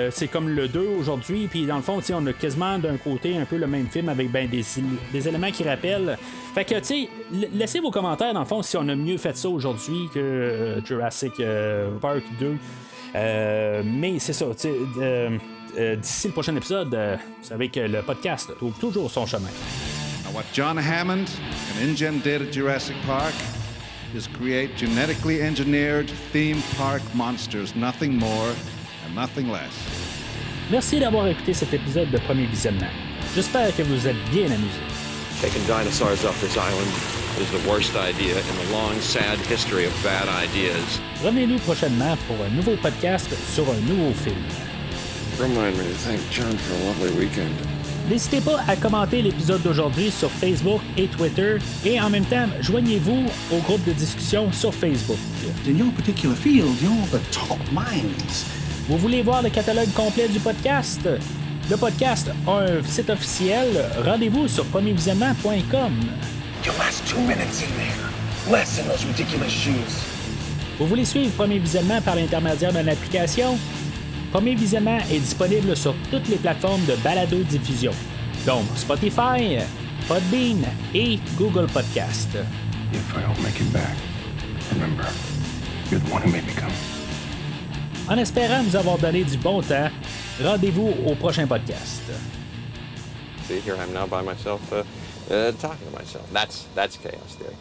C'est comme le 2 aujourd'hui. Puis dans le fond, on a quasiment d'un côté un peu le même film avec ben, des éléments qui rappellent. Fait que, laissez vos commentaires, dans le fond, si on a mieux fait ça aujourd'hui. Que Jurassic Park 2. Mais c'est ça, d'ici le prochain épisode, vous savez que le podcast trouve toujours son chemin. Now what John Hammond and InGen did at Jurassic Park is create genetically engineered theme park monsters, nothing more and nothing less. Merci d'avoir écouté cet épisode de premier visionnement. J'espère que vous êtes bien amusés. Taking dinosaurs off this island is the worst idea in the long, sad history of bad ideas. Revenez-nous prochainement pour un nouveau podcast sur un nouveau film. Remind me to thank John for a lovely weekend. N'hésitez pas à commenter l'épisode d'aujourd'hui sur Facebook et Twitter, et en même temps, joignez-vous au groupe de discussion sur Facebook. In your particular field, you're the top minds. Vous voulez voir le catalogue complet du podcast? Le podcast a un site officiel. Rendez-vous sur premiervisionnement.com. Your last 2 minutes in there. Less in those ridiculous shoes. Vous voulez suivre Premier Visionnement par l'intermédiaire d'une application? Premier Visionnement est disponible sur toutes les plateformes de balado-diffusion, donc Spotify, Podbean et Google Podcast. If I don't make it back, remember, you're the one who made me come. En espérant vous avoir donné du bon temps, rendez-vous au prochain podcast. See, here I am now by myself, talking to myself. That's chaos theory.